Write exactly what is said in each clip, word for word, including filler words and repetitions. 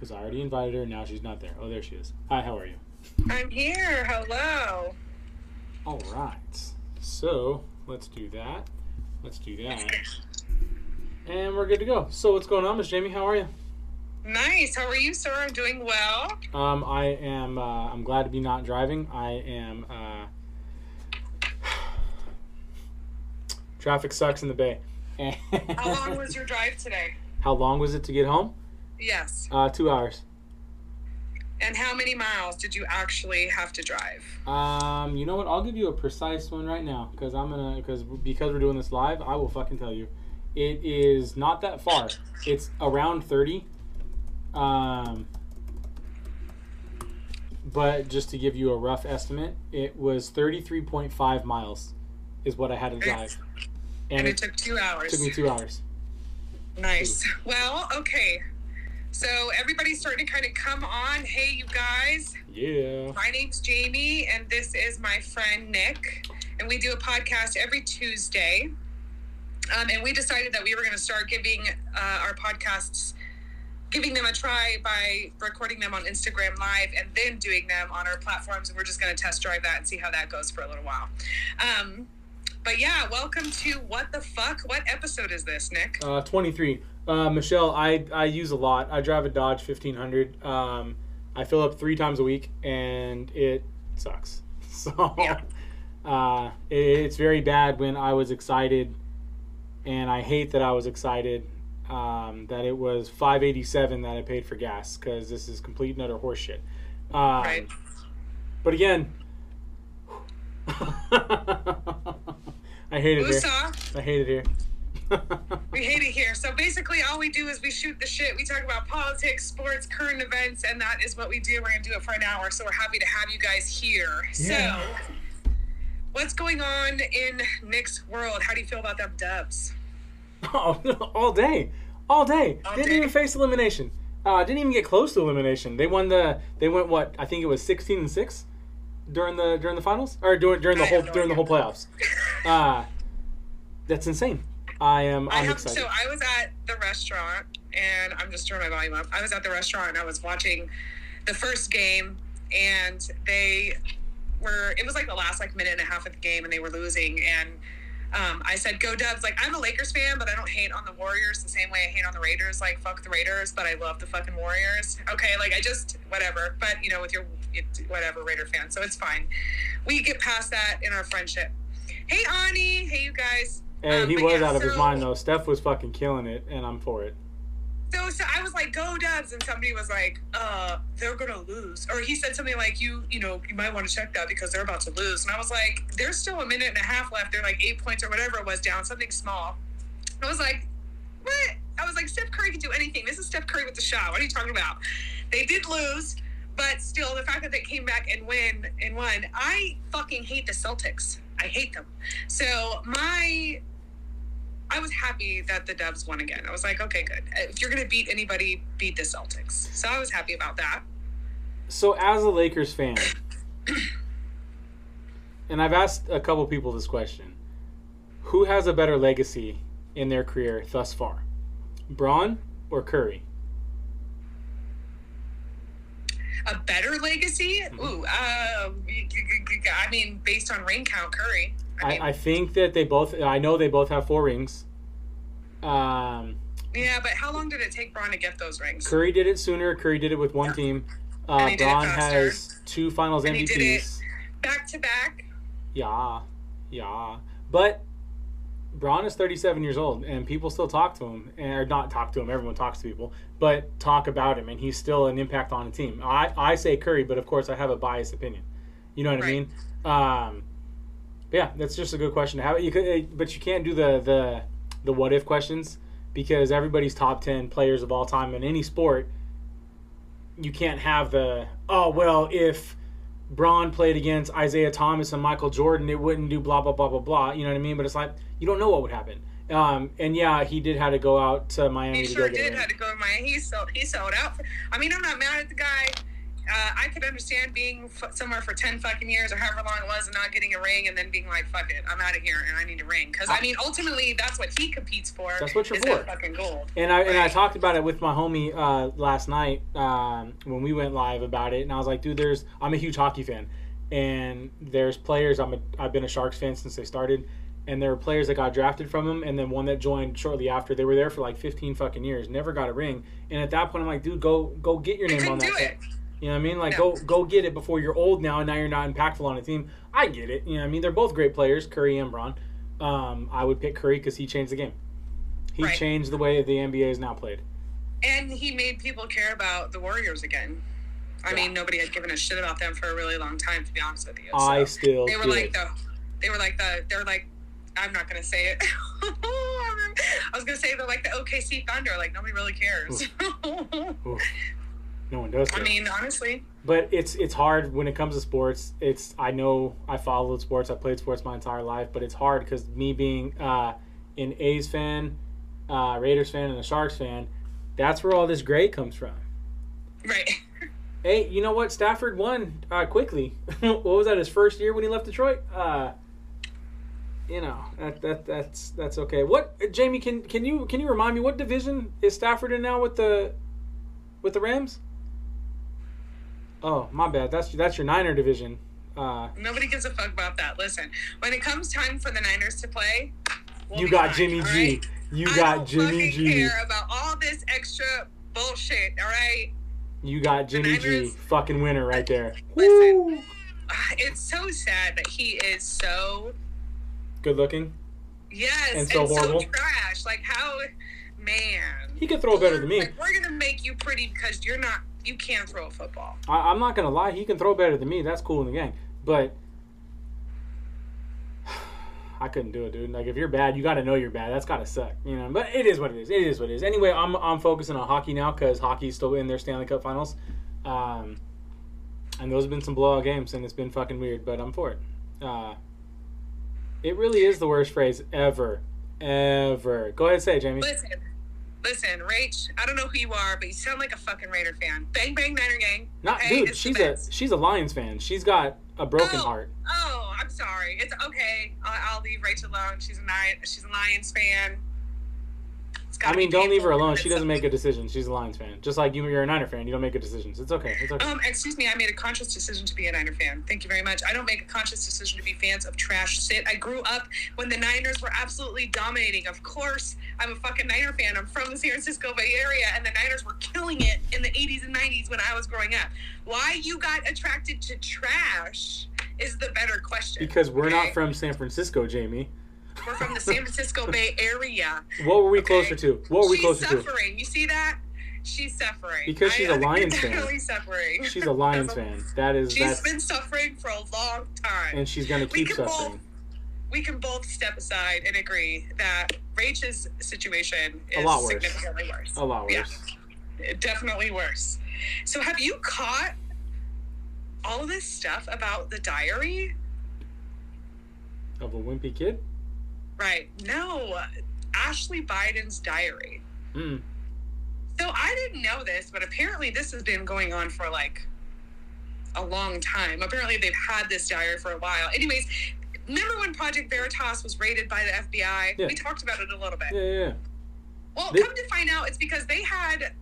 because I already invited her and now she's not there. Oh, there she is. Hi, how are you? I'm here. Hello. All right. So let's do that. Let's do that. And we're good to go. So what's going on, Miss Jamie? How are you? Nice. How are you, sir? I'm doing well. Um, I am. Uh, I'm glad to be not driving. I am. Uh, traffic sucks in the Bay. How long was your drive today? How long was it to get home? Yes. Uh, two hours. And how many miles did you actually have to drive? Um, you know what? I'll give you a precise one right now, because I'm gonna because because we're doing this live. I will fucking tell you. It is not that far. It's around thirty. Um, but just to give you a rough estimate, it was thirty-three point five miles is what I had to drive. And, and it, it took two hours. Took me two hours. Nice. Two. Well, okay. So everybody's starting to kind of come on. Hey, you guys. Yeah. My name's Jamie, and this is my friend Nick. And we do a podcast every Tuesday. Um, and we decided that we were going to start giving uh, our podcasts, giving them a try by recording them on Instagram Live and then doing them on our platforms. And we're just going to test drive that and see how that goes for a little while. Um, but yeah, welcome to What the Fuck? What episode is this, Nick? Uh, twenty-three. Uh, Michelle, I, I use a lot. I drive a Dodge fifteen hundred. Um, I fill up three times a week and it sucks. So yeah. uh, it, it's very bad when I was excited. And I hate that I was excited um, that it was five eighty-seven that I paid for gas, because this is complete and utter horseshit. Um, right. But again, I hate it Usa. here. I hate it here. We hate it here. So basically, all we do is we shoot the shit. We talk about politics, sports, current events, and that is what we do. We're gonna do it for an hour, so we're happy to have you guys here. Yeah. So. What's going on in Nick's world? How do you feel about them Dubs? Oh, all day, all day. All didn't day. even face elimination. Uh, didn't even get close to elimination. They won the. They went what? I think it was sixteen and six during the during the finals or during during the I whole no during the whole playoffs. uh, that's insane. I am. I'm I have, excited. So I was at the restaurant, and I'm just turning my volume up. I was at the restaurant and I was watching the first game, and they. Were it was like the last like minute and a half of the game and they were losing, and um I said go Dubs. Like, I'm a Lakers fan, but I don't hate on the Warriors the same way I hate on the Raiders. Like, fuck the Raiders, but I love the fucking Warriors. Okay, like, I just whatever, but you know, with your it, whatever Raider fan, so it's fine. We get past that in our friendship. Hey Ani, hey you guys. Hey, um, he was yeah, out so, of his mind though. Steph was fucking killing it, and I'm for it. So, so I was like, go Dubs, and somebody was like, uh, they're going to lose. Or he said something like, you you know, you might want to check that because they're about to lose. And I was like, there's still a minute and a half left. They're like eight points or whatever it was down, something small. And I was like, what? I was like, Steph Curry can do anything. This is Steph Curry with the shot. What are you talking about? They did lose, but still the fact that they came back and win and won. I fucking hate the Celtics. I hate them. So my... I was happy that the Dubs won again. I was like, okay, good. If you're going to beat anybody, beat the Celtics. So I was happy about that. So as a Lakers fan, and I've asked a couple people this question, who has a better legacy in their career thus far? Bron or Curry? A better legacy? Mm-hmm. Ooh, uh, I mean, based on ring count, Curry. I, I think that they both, I know they both have four rings. Um, yeah, but how long did it take Bron to get those rings? Curry did it sooner. Curry did it with one team. Uh, Bron has two finals M V Ps. He did it back to back. Yeah, yeah. But Bron is thirty-seven years old, and people still talk to him. Or not talk to him, everyone talks to people, but talk about him, and he's still an impact on the team. I, I say Curry, but of course I have a biased opinion. You know what right. I mean? Um... Yeah, that's just a good question to have. You could, but you can't do the, the the what if questions, because everybody's top ten players of all time in any sport. You can't have the oh well if Bron played against Isaiah Thomas and Michael Jordan, it wouldn't do blah blah blah blah blah. You know what I mean? But it's like you don't know what would happen. Um, and yeah, he did have to go out to Miami. He to sure go get did have to go to Miami. He sold he sold out. For, I mean, I'm not mad at the guy. uh, I could understand being f- somewhere for ten fucking years or however long it was and not getting a ring and then being like, fuck it, I'm out of here and I need a ring. Because, I, I mean, ultimately, that's what he competes for. That's what you're is for. That fucking gold. And I, right? and I talked about it with my homie uh, last night um, when we went live about it. And I was like, dude, there's I'm a huge hockey fan. And there's players, I'm a, I've been a Sharks fan since they started. And there were players that got drafted from him, and then one that joined shortly after. They were there for like fifteen fucking years, never got a ring. And at that point, I'm like, dude, go go get your name on that team. You know what I mean? Like, no. go go get it before you're old now, and now you're not impactful on a team. I get it. You know what I mean? They're both great players, Curry and Bron. Um, I would pick Curry because he changed the game. He right. changed the way the N B A is now played. And he made people care about the Warriors again. I yeah. mean, nobody had given a shit about them for a really long time, to be honest with you. So I still They were do. like, the, they were like, the, they were like, I'm not gonna say it. I was gonna say they're like the O K C Thunder, like nobody really cares. Oof. Oof. No one does. Care. I mean, honestly. But it's it's hard when it comes to sports. It's I know I followed sports. I played sports my entire life, but it's hard because me being uh, an A's fan, uh, Raiders fan, and a Sharks fan, that's where all this gray comes from. Right. Hey, you know what? Stafford won uh, quickly. What was that? His first year when he left Detroit. Uh, You know that that that's that's okay. What Jamie can can you can you remind me what division is Stafford in now with the with the Rams? Oh my bad, that's that's your Niner division. Uh, Nobody gives a fuck about that. Listen, when it comes time for the Niners to play, we'll you got fine, Jimmy G. Right? You I got don't Jimmy G. Care about all this extra bullshit. All right. You got Jimmy Niners, G. Fucking winner right there. Listen, Woo. It's so sad that he is so. Good looking? Yes, and so, and horrible. so trash. Like, how, man. He could throw better than me. Like, we're going to make you pretty because you're not, you can't throw a football. I, I'm not going to lie. He can throw better than me. That's cool in the game. But I couldn't do it, dude. Like, if you're bad, you got to know you're bad. That's got to suck, you know. But it is what it is. It is what it is. Anyway, I'm I'm focusing on hockey now because hockey's still in their Stanley Cup finals. Um, and those have been some blowout games, and it's been fucking weird, but I'm for it. Uh It really is the worst phrase ever, ever. Go ahead and say it, Jamie. Listen, listen, Rach, I don't know who you are, but you sound like a fucking Raider fan. Bang, bang, Niner gang. Not, hey, dude, she's a, she's a Lions fan. She's got a broken oh, heart. Oh, I'm sorry. It's okay. I'll, I'll leave Rach alone. She's a, Ni- she's a Lions fan. I mean, don't leave her alone. She doesn't make good decisions. She's a Lions fan. Just like you, you're a Niner fan. You don't make good decisions. It's okay. It's okay. Um, excuse me. I made a conscious decision to be a Niner fan. Thank you very much. I don't make a conscious decision to be fans of trash shit. I grew up when the Niners were absolutely dominating. Of course, I'm a fucking Niner fan. I'm from the San Francisco Bay Area, and the Niners were killing it in the eighties and nineties when I was growing up. Why you got attracted to trash is the better question. Because we're okay? not from San Francisco, Jamie. We're from the San Francisco Bay Area. What were we okay? closer to? What were we she's closer suffering. to? She's suffering. You see that? She's suffering. Because she's I, a Lions fan. Definitely suffering. She's a Lions fan. That is. She's that's... been suffering for a long time. And she's going to keep we suffering. Both, we can both step aside and agree that Rach's situation is a lot worse. significantly worse. A lot worse. Yeah. Definitely worse. So have you caught all this stuff about the diary? Of a wimpy kid? Right. No, Ashley Biden's diary. Mm. So I didn't know this, but apparently this has been going on for like a long time. Apparently they've had this diary for a while. Anyways, remember when Project Veritas was raided by the F B I? Yeah. We talked about it a little bit. Yeah, yeah. Well, they- come to find out, it's because they had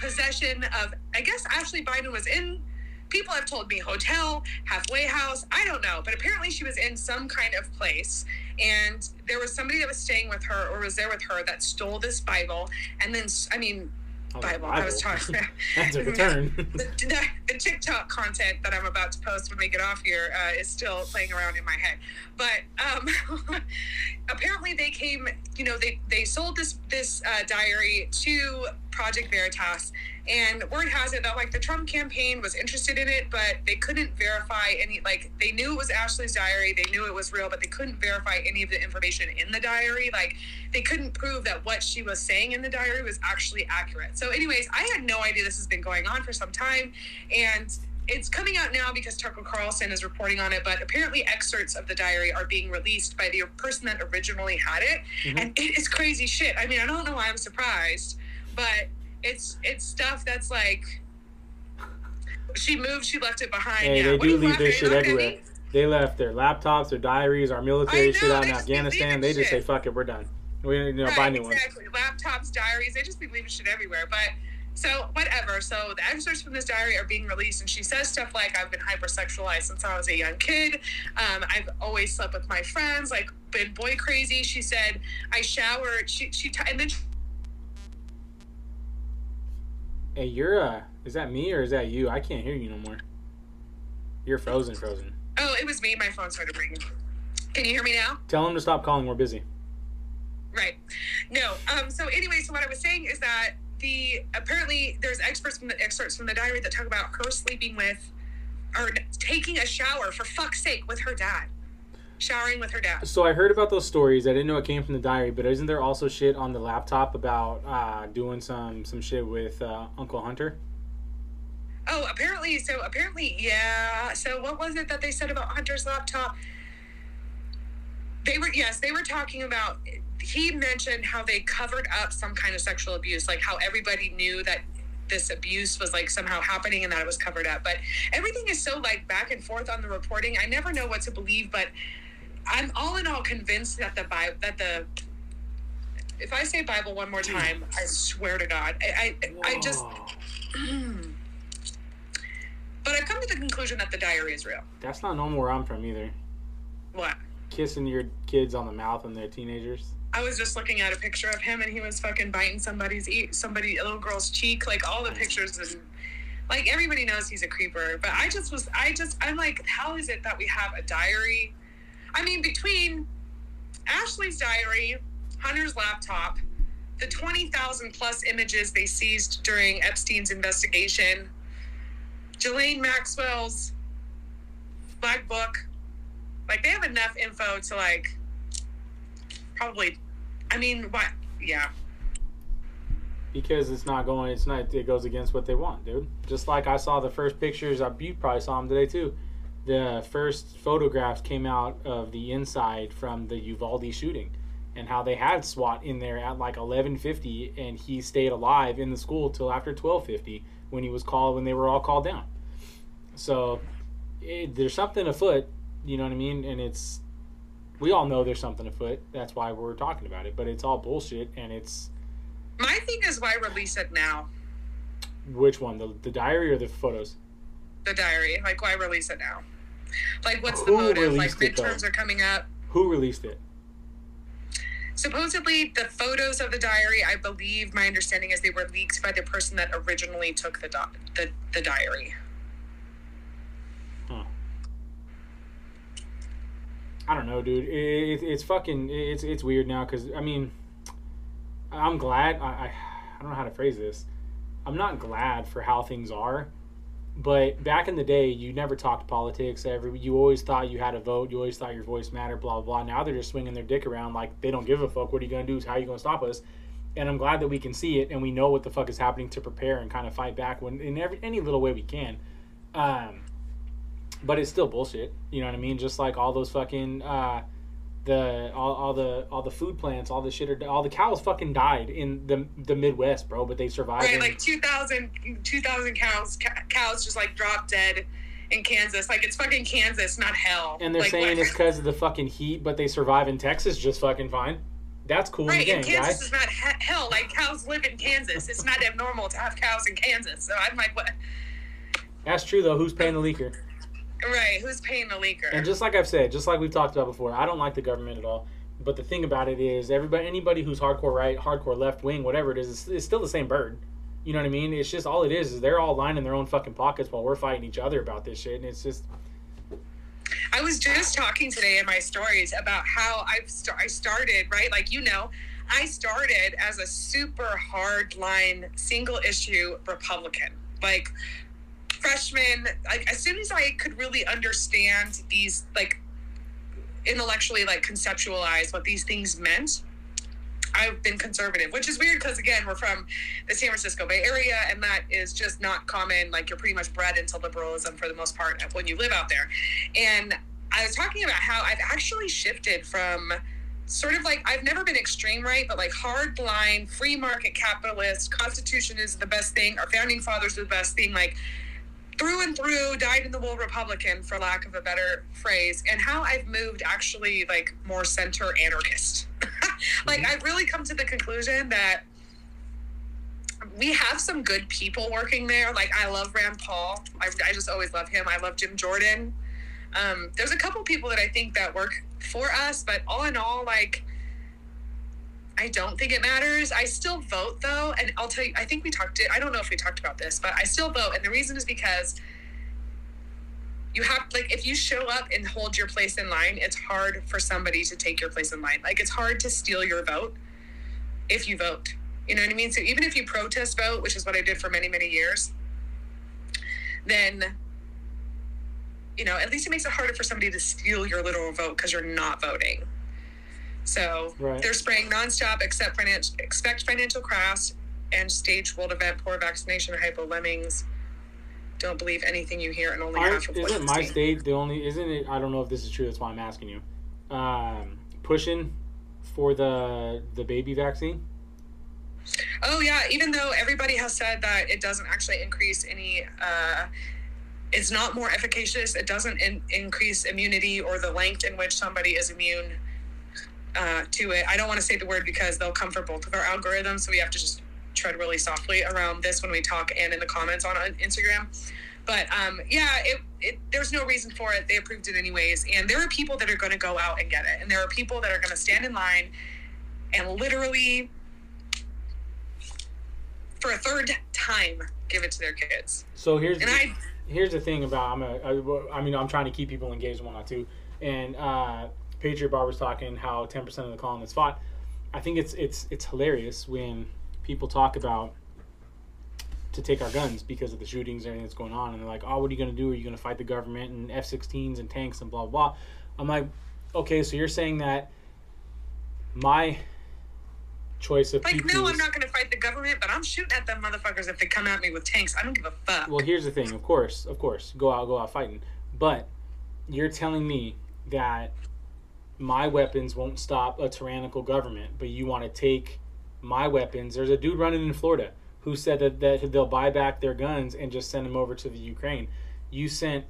possession of, I guess Ashley Biden was in, people have told me hotel, halfway house, I don't know, but apparently she was in some kind of place. And there was somebody that was staying with her or was there with her that stole this Bible. And then, I mean, oh, Bible, Bible, I was talking about. That's a return. the, the, the TikTok content that I'm about to post when we get off here uh, is still playing around in my head. But um, apparently they came, you know, they, they sold this, this uh, diary to Project Veritas. And word has it that, like, the Trump campaign was interested in it, but they couldn't verify any, like, they knew it was Ashley's diary, they knew it was real, but they couldn't verify any of the information in the diary. Like, they couldn't prove that what she was saying in the diary was actually accurate. So, anyways, I had no idea this has been going on for some time, and it's coming out now because Tucker Carlson is reporting on it, but apparently excerpts of the diary are being released by the person that originally had it, mm-hmm. and it is crazy shit. I mean, I don't know why I'm surprised, but... It's it's stuff that's like She moved. She left it behind. Hey, yeah, they do leave their shit everywhere. Okay. They left their laptops, their diaries, our military know, shit out in Afghanistan. They shit. just say, "Fuck it, we're done. We you know right, buy new exactly. ones." Laptops, diaries. They just be leaving shit everywhere. But so whatever. So the excerpts from this diary are being released, and she says stuff like, "I've been hypersexualized since I was a young kid. Um, I've always slept with my friends. Like been boy crazy." She said, "I showered." She she t- and then. She- Hey, you're uh, is that me or is that you? I can't hear you no more. You're frozen, frozen. Oh, it was me. My phone started ringing. Can you hear me now? Tell him to stop calling. We're busy. Right. No. Um. So anyway, so what I was saying is that the apparently there's experts from the excerpts from the diary that talk about her sleeping with, or taking a shower for fuck's sake with her dad, showering with her dad. So I heard about those stories. I didn't know it came from the diary, but isn't there also shit on the laptop about uh, doing some some shit with uh, Uncle Hunter? Oh, apparently, so apparently, yeah. So what was it that they said about Hunter's laptop? They were, yes, they were talking about, he mentioned how they covered up some kind of sexual abuse, like how everybody knew that this abuse was like somehow happening and that it was covered up. But everything is so like back and forth on the reporting. I never know what to believe, but I'm all in all convinced that the Bible, that the, if I say Bible one more time, I swear to God, I, I, I just... But I've come to the conclusion that the diary is real. That's not normal where I'm from either. What? Kissing your kids on the mouth when they're teenagers. I was just looking at a picture of him and he was fucking biting somebody's eat somebody a little girl's cheek. Like all the pictures and like everybody knows he's a creeper. But I just was I just I'm like, how is it that we have a diary? I mean, between Ashley's diary, Hunter's laptop, the twenty thousand plus images they seized during Epstein's investigation, Ghislaine Maxwell's Black Book, like they have enough info to like probably, I mean, what? Yeah. Because it's not going, it's not, it goes against what they want, dude. Just like I saw the first pictures, you probably saw them today too. The first photographs came out of the inside from the Uvalde shooting and how they had SWAT in there at like eleven fifty and he stayed alive in the school till after twelve fifty. When he was called, when they were all called down. So it, there's something afoot, you know what I mean? And it's, we all know there's something afoot. That's why we're talking about it, but it's all bullshit. And it's, my thing is, why release it now? Which one? The the diary or the photos? The diary. Like, why release it now? Like, what's the motive? Like, midterms are coming up. Who released it? Supposedly, the photos of the diary, I believe, my understanding is they were leaked by the person that originally took the do- the, the diary. Huh. I don't know, dude. It, it, it's fucking... It's it's weird now, because, I mean... I'm glad... I, I, I don't know how to phrase this. I'm not glad for how things are, but back in the day, you never talked politics. Every You always thought you had a vote. You always thought your voice mattered, blah, blah, blah. Now they're just swinging their dick around like they don't give a fuck. What are you going to do? How are you going to stop us? And I'm glad that we can see it and we know what the fuck is happening to prepare and kind of fight back when in every any little way we can. Um, but it's still bullshit. You know what I mean? Just like all those fucking... Uh, the all, all the all the food plants, all the shit, are, all the cows fucking died in the the Midwest, bro, but they survived. Right, in, like two thousand cows cows just like dropped dead in Kansas. Like it's fucking Kansas, not hell. And they're like, saying what? It's because of the fucking heat, but they survive in Texas just fucking fine. That's cool. Right, and Kansas guys. Is not he- hell. Like cows live in Kansas. It's not abnormal to have cows in Kansas. So I'm like, what? That's true though. Who's paying the leaker? Right, who's paying the leaker? And just like I've said, just like we've talked about before, I don't like the government at all. But the thing about it is, everybody, anybody who's hardcore right, hardcore left wing, whatever it is, it's, it's still the same bird. You know what I mean? It's just all it is is they're all lining their own fucking pockets while we're fighting each other about this shit. And it's just. I was just talking today in my stories about how I've st- I started, right? Like, you know, I started as a super hardline, single issue Republican. Like. Freshman, like as soon as I could really understand these, like intellectually, like conceptualize what these things meant, I've been conservative, which is weird because again, we're from the San Francisco Bay Area, and that is just not common. Like you're pretty much bred into liberalism for the most part when you live out there. And I was talking about how I've actually shifted from sort of like, I've never been extreme right, but like hard line, free market capitalist, Constitution is the best thing, our founding fathers are the best thing, like through and through dyed-in-the-wool Republican, for lack of a better phrase, and how I've moved actually like more center anarchist. Like, I've really come to the conclusion that we have some good people working there. Like, I love Rand Paul. I, I just always love him. I love Jim Jordan. Um, there's a couple people that I think that work for us, but all in all, like, I don't think it matters. I still vote, though, and I'll tell you, I think we talked it. I don't know if we talked about this, but I still vote, and the reason is because you have, like, if you show up and hold your place in line, it's hard for somebody to take your place in line. Like, it's hard to steal your vote if you vote. You know what I mean? So even if you protest vote, which is what I did for many, many years, then, you know, at least it makes it harder for somebody to steal your literal vote because you're not voting. So right. They're spraying nonstop, except financial, expect financial crash and stage world event, poor vaccination, hypo lemmings. Don't believe anything you hear and only Our, half of what you see. Isn't my state the only, isn't it, I don't know if this is true, that's why I'm asking you, um, pushing for the the baby vaccine? Oh, yeah, even though everybody has said that it doesn't actually increase any, uh, it's not more efficacious, it doesn't in- increase immunity or the length in which somebody is immune uh, to it. I don't want to say the word because they'll come for both of our algorithms, so we have to just tread really softly around this when we talk and in the comments on, on Instagram. But, um, yeah, it, it, there's no reason for it. They approved it anyways, and there are people that are going to go out and get it, and there are people that are going to stand in line and literally for a third time give it to their kids. So here's and the, I, here's the thing about I'm a, I, I mean I'm trying to keep people engaged and whatnot too. And uh, Patriot Barber's talking how ten percent of the colonists fought. I think it's it's it's hilarious when people talk about to take our guns because of the shootings and everything that's going on, and they're like, oh, what are you going to do? Are you going to fight the government and F sixteens and tanks and blah blah blah? I'm like, okay, so you're saying that my choice of like, no, I'm not going to fight the government, but I'm shooting at them motherfuckers if they come at me with tanks. I don't give a fuck. Well, here's the thing. Of course, of course, go out, go out fighting. But you're telling me that my weapons won't stop a tyrannical government, but you want to take my weapons. There's a dude running in Florida who said that, that they'll buy back their guns and just send them over to the Ukraine. You sent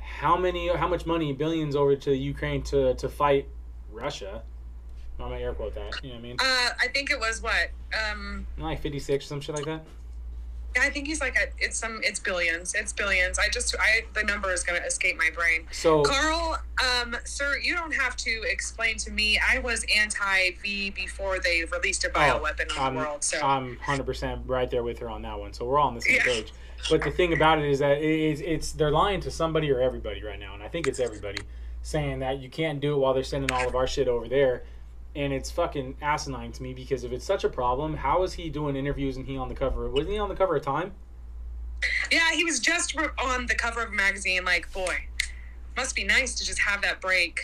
how many, how much money, billions over to the Ukraine to, to fight Russia? I'm going to air quote that. You know what I mean? Uh, I think it was what? Um, like fifty-six or some shit like that? I think he's like, a, it's some, it's billions. It's billions. I just, I the number is going to escape my brain. So, Carl, um, sir, you don't have to explain to me. I was anti-V before they released a bioweapon oh, on the world. So I'm one hundred percent right there with her on that one. So we're all on the same yeah. page. But the thing about it is that it is, it's they're lying to somebody or everybody right now. And I think it's everybody saying that you can't do it while they're sending all of our shit over there. And it's fucking asinine to me because if it's such a problem, how is he doing interviews and he on the cover? Wasn't he on the cover of Time? Yeah, he was just on the cover of a magazine. Like, boy, must be nice to just have that break.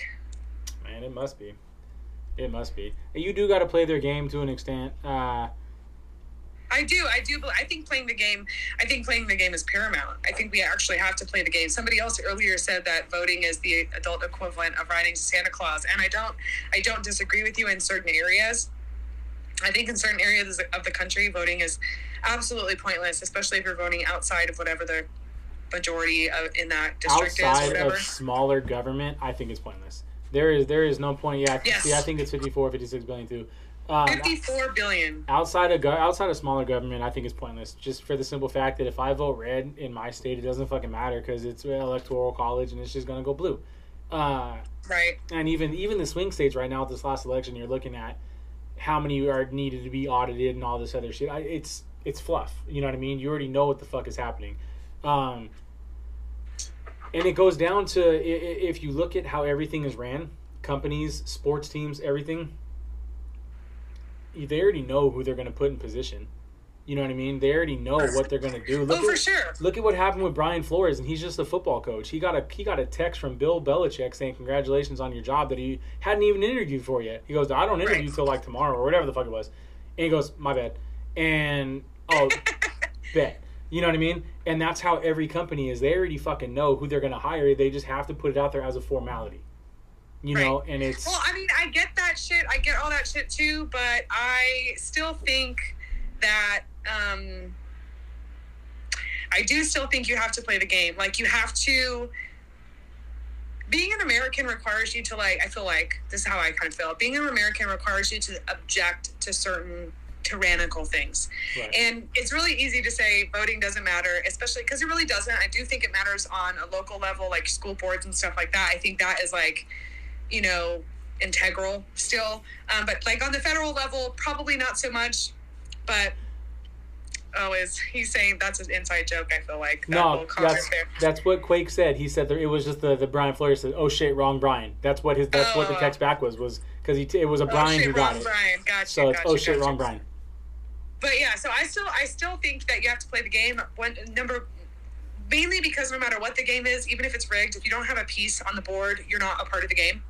Man, it must be. It must be. You do got to play their game to an extent. Uh, I do. I do. I think playing the game, I think playing the game is paramount. I think we actually have to play the game. Somebody else earlier said that voting is the adult equivalent of riding to Santa Claus. And I don't, I don't disagree with you in certain areas. I think in certain areas of the country, voting is absolutely pointless, especially if you're voting outside of whatever the majority of, in that district outside is. Outside of smaller government, I think it's pointless. There is, there is no point. Yeah. I, yes. See, I think it's fifty-four, fifty-six billion too. Um, fifty-four billion outside of go- outside of smaller government, I think it's pointless. Just for the simple fact that if I vote red in my state, it doesn't fucking matter because it's electoral college and it's just gonna go blue. Uh, right. And even even the swing states right now, this last election, you're looking at how many are needed to be audited and all this other shit. I, it's it's fluff. You know what I mean? You already know what the fuck is happening. Um, and it goes down to if you look at how everything is ran, companies, sports teams, everything. They already know who they're going to put in position. You know what I mean? They already know what they're going to do. Look oh, for at, sure. Look at what happened with Brian Flores, and he's just a football coach. He got a he got a text from Bill Belichick saying congratulations on your job that he hadn't even interviewed for yet. He goes, I don't interview right. till like tomorrow or whatever the fuck it was. And he goes, my bad. And, oh, bet. You know what I mean? And that's how every company is. They already fucking know who they're going to hire. They just have to put it out there as a formality. You right. know, and it's... Well, I mean, I get that shit. I get all that shit, too, but I still think that, um... I do still think you have to play the game. Like, you have to, being an American requires you to, like, I feel like, this is how I kind of feel, being an American requires you to object to certain tyrannical things. Right. And it's really easy to say voting doesn't matter, especially because it really doesn't. I do think it matters on a local level, like school boards and stuff like that. I think that is, like, you know, integral still. Um, but like on the federal level, probably not so much. But oh, is he saying that's an inside joke? I feel like that no, whole that's there. That's what Quake said. He said there, it was just the, the Brian Flores said, "Oh shit, wrong Brian." That's what his that's oh, what the text back was was because he t- it was a oh, Brian shit, who got wrong it. Brian. Gotcha, so it's gotcha, oh shit, gotcha. wrong Brian. But yeah, so I still I still think that you have to play the game. One number, mainly because no matter what the game is, even if it's rigged, if you don't have a piece on the board, you're not a part of the game.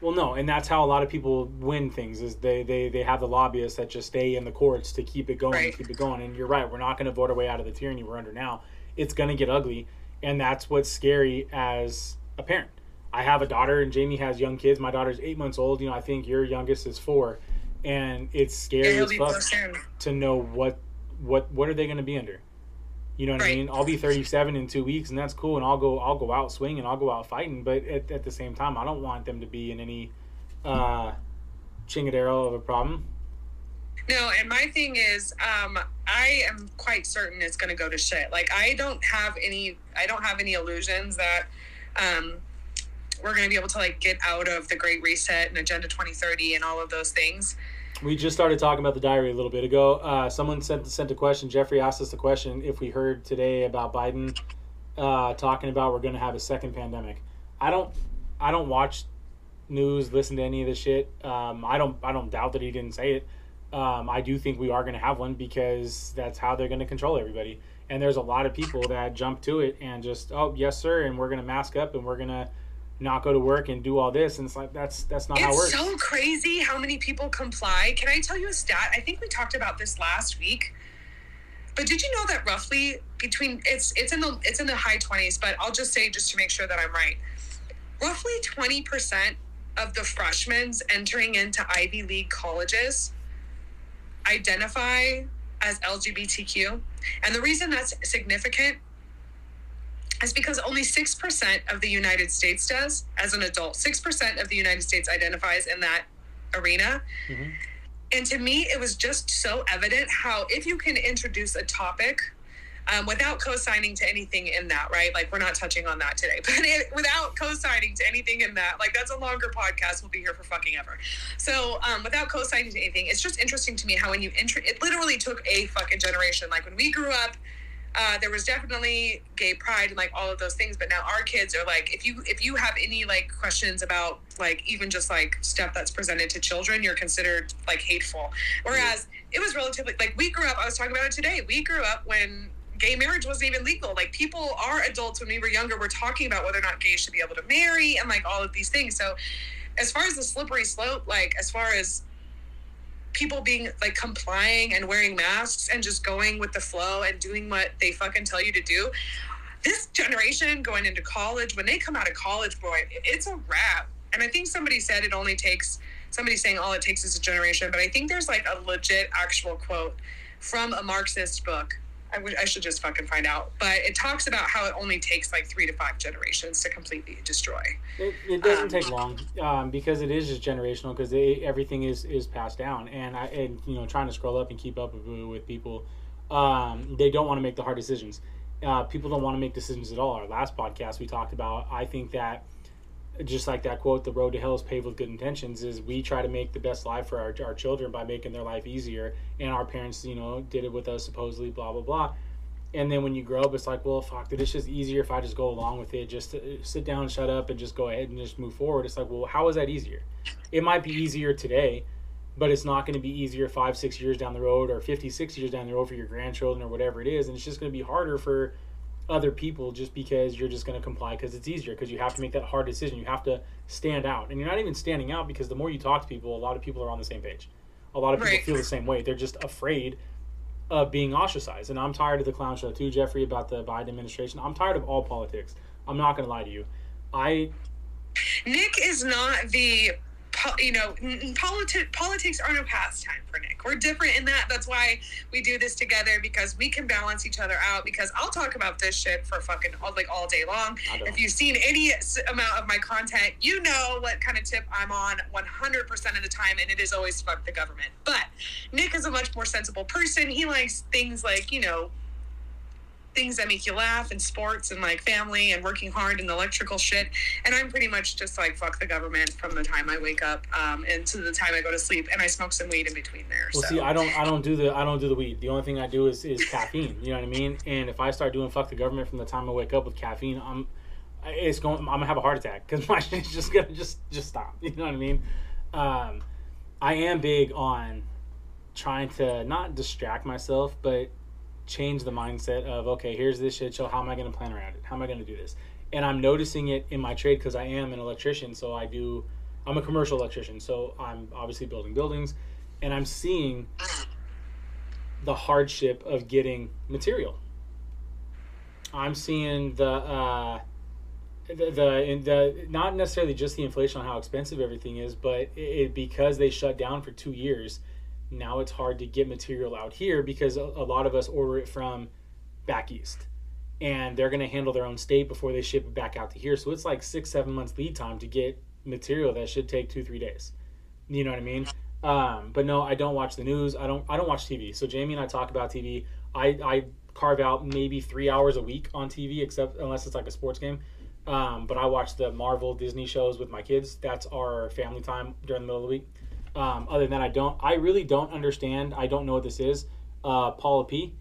Well, no, and that's how a lot of people win things, is they, they, they have the lobbyists that just stay in the courts to keep it going, right. keep it going. And you're right, we're not going to vote our way out of the tyranny we're under now. It's going to get ugly, and that's what's scary as a parent. I have a daughter, and Jamie has young kids. My daughter's eight months old. You know, I think your youngest is four, and it's scary yeah, as fuck to know what what what are they going to be under. You know what right. I mean? I'll be thirty-seven in two weeks, and that's cool. And I'll go, I'll go out swinging, I'll go out fighting. But at, at the same time, I don't want them to be in any uh, chingadero of a problem. No, and my thing is, um, I am quite certain it's going to go to shit. Like, I don't have any, I don't have any illusions that um, we're going to be able to like get out of the Great Reset and Agenda twenty thirty and all of those things. We just started talking about the diary a little bit ago. Uh, someone sent sent a question. Jeffrey asked us the question if we heard today about Biden uh, talking about we're going to have a second pandemic. I don't I don't watch news, listen to any of this shit. Um, I don't I don't doubt that he didn't say it. Um, I do think we are going to have one because that's how they're going to control everybody. And there's a lot of people that jump to it and just, oh, yes, sir, and we're going to mask up and we're going to not go to work and do all this. And it's like, that's that's not it's how it works. It's so crazy how many people comply. Can I tell you a stat? I think we talked about this last week, but did you know that roughly between it's it's in the it's in the high twenties, but I'll just say, just to make sure that I'm right, roughly twenty percent of the freshmen entering into Ivy League colleges identify as L G B T Q. And the reason that's significant is because only six percent of the United States does as an adult. six percent of the United States identifies in that arena. Mm-hmm. And to me, it was just so evident how if you can introduce a topic um, without co-signing to anything in that, right? Like, we're not touching on that today, but it, without co-signing to anything in that, like, that's a longer podcast. We'll be here for fucking ever. So um, without co-signing to anything, it's just interesting to me how when you enter, it literally took a fucking generation. Like, when we grew up, Uh, there was definitely gay pride and like all of those things, but now our kids are like, if you if you have any like questions about like even just like stuff that's presented to children, you're considered like hateful. Whereas it was relatively like we grew up. I was talking about it today. We grew up when gay marriage wasn't even legal. Like, people, our adults when we were younger, were talking about whether or not gays should be able to marry and like all of these things. So as far as the slippery slope, like as far as people being like complying and wearing masks and just going with the flow and doing what they fucking tell you to do, this generation going into college, when they come out of college, boy, it's a wrap. And I think somebody said it only takes somebody saying all it takes is a generation, but I think there's like a legit actual quote from a Marxist book. I, w- I should just fucking find out, but it talks about how it only takes like three to five generations to completely destroy. It, it doesn't um, take long um, because it is just generational, because everything is, is passed down. And I and you know trying to scroll up and keep up with people, um, they don't want to make the hard decisions. Uh, people don't want to make decisions at all. Our last podcast we talked about, I think that just like that quote, "The road to hell is paved with good intentions," is we try to make the best life for our our children by making their life easier. And our parents, you know, did it with us supposedly, blah, blah, blah. And then when you grow up, it's like, well, fuck, it's just easier if I just go along with it. Just sit down, shut up, and just go ahead and just move forward. It's like, well, how is that easier? It might be easier today, but it's not going to be easier five, six years down the road or fifty-six years down the road for your grandchildren or whatever it is. And it's just going to be harder for other people just because you're just going to comply because it's easier, because you have to make that hard decision. You have to stand out, and you're not even standing out because the more you talk to people, a lot of people are on the same page. A lot of people right. feel the same way. They're just afraid of being ostracized. And I'm tired of the clown show too, Jeffrey, about the Biden administration. I'm tired of all politics. I'm not going to lie to you. I Nick is not the po- you know, politi- politics are no pastime for Nick. We're different in that. That's why we do this together, because we can balance each other out, because I'll talk about this shit for fucking all, like all day long. If you've seen any amount of my content, you know what kind of tip I'm on one hundred percent of the time, and it is always fuck the government. But Nick is a much more sensible person. He likes things like, you know, things that make you laugh, and sports, and like family, and working hard, and electrical shit. And I'm pretty much just like fuck the government from the time I wake up um, and to the time I go to sleep. And I smoke some weed in between there. Well, so. see, I don't, I don't do the, I don't do the weed. The only thing I do is, is caffeine. You know what I mean? And if I start doing fuck the government from the time I wake up with caffeine, I'm, it's going, I'm gonna have a heart attack, because my shit's just gonna just, just stop. You know what I mean? Um, I am big on trying to not distract myself, but change the mindset of, okay, here's this shit show, how am I going to plan around it, how am I going to do this? And I'm noticing it in my trade, because I am an electrician, so I do I'm a commercial electrician, so I'm obviously building buildings, and I'm seeing the hardship of getting material. I'm seeing the uh the the, in the not necessarily just the inflation on how expensive everything is, but it, it because they shut down for two years. Now it's hard to get material out here, because a, a lot of us order it from back east, and they're going to handle their own state before they ship it back out to here. So it's like six, seven months lead time to get material that should take two, three days. You know what I mean? Um, but no, I don't watch the news. I don't, I don't watch T V. So Jamie and I talk about T V. I, I carve out maybe three hours a week on T V, except unless it's like a sports game. Um, but I watch the Marvel, Disney shows with my kids. That's our family time during the middle of the week. Um, other than that, I don't, I really don't understand. I don't know what this is. Uh, Paula P.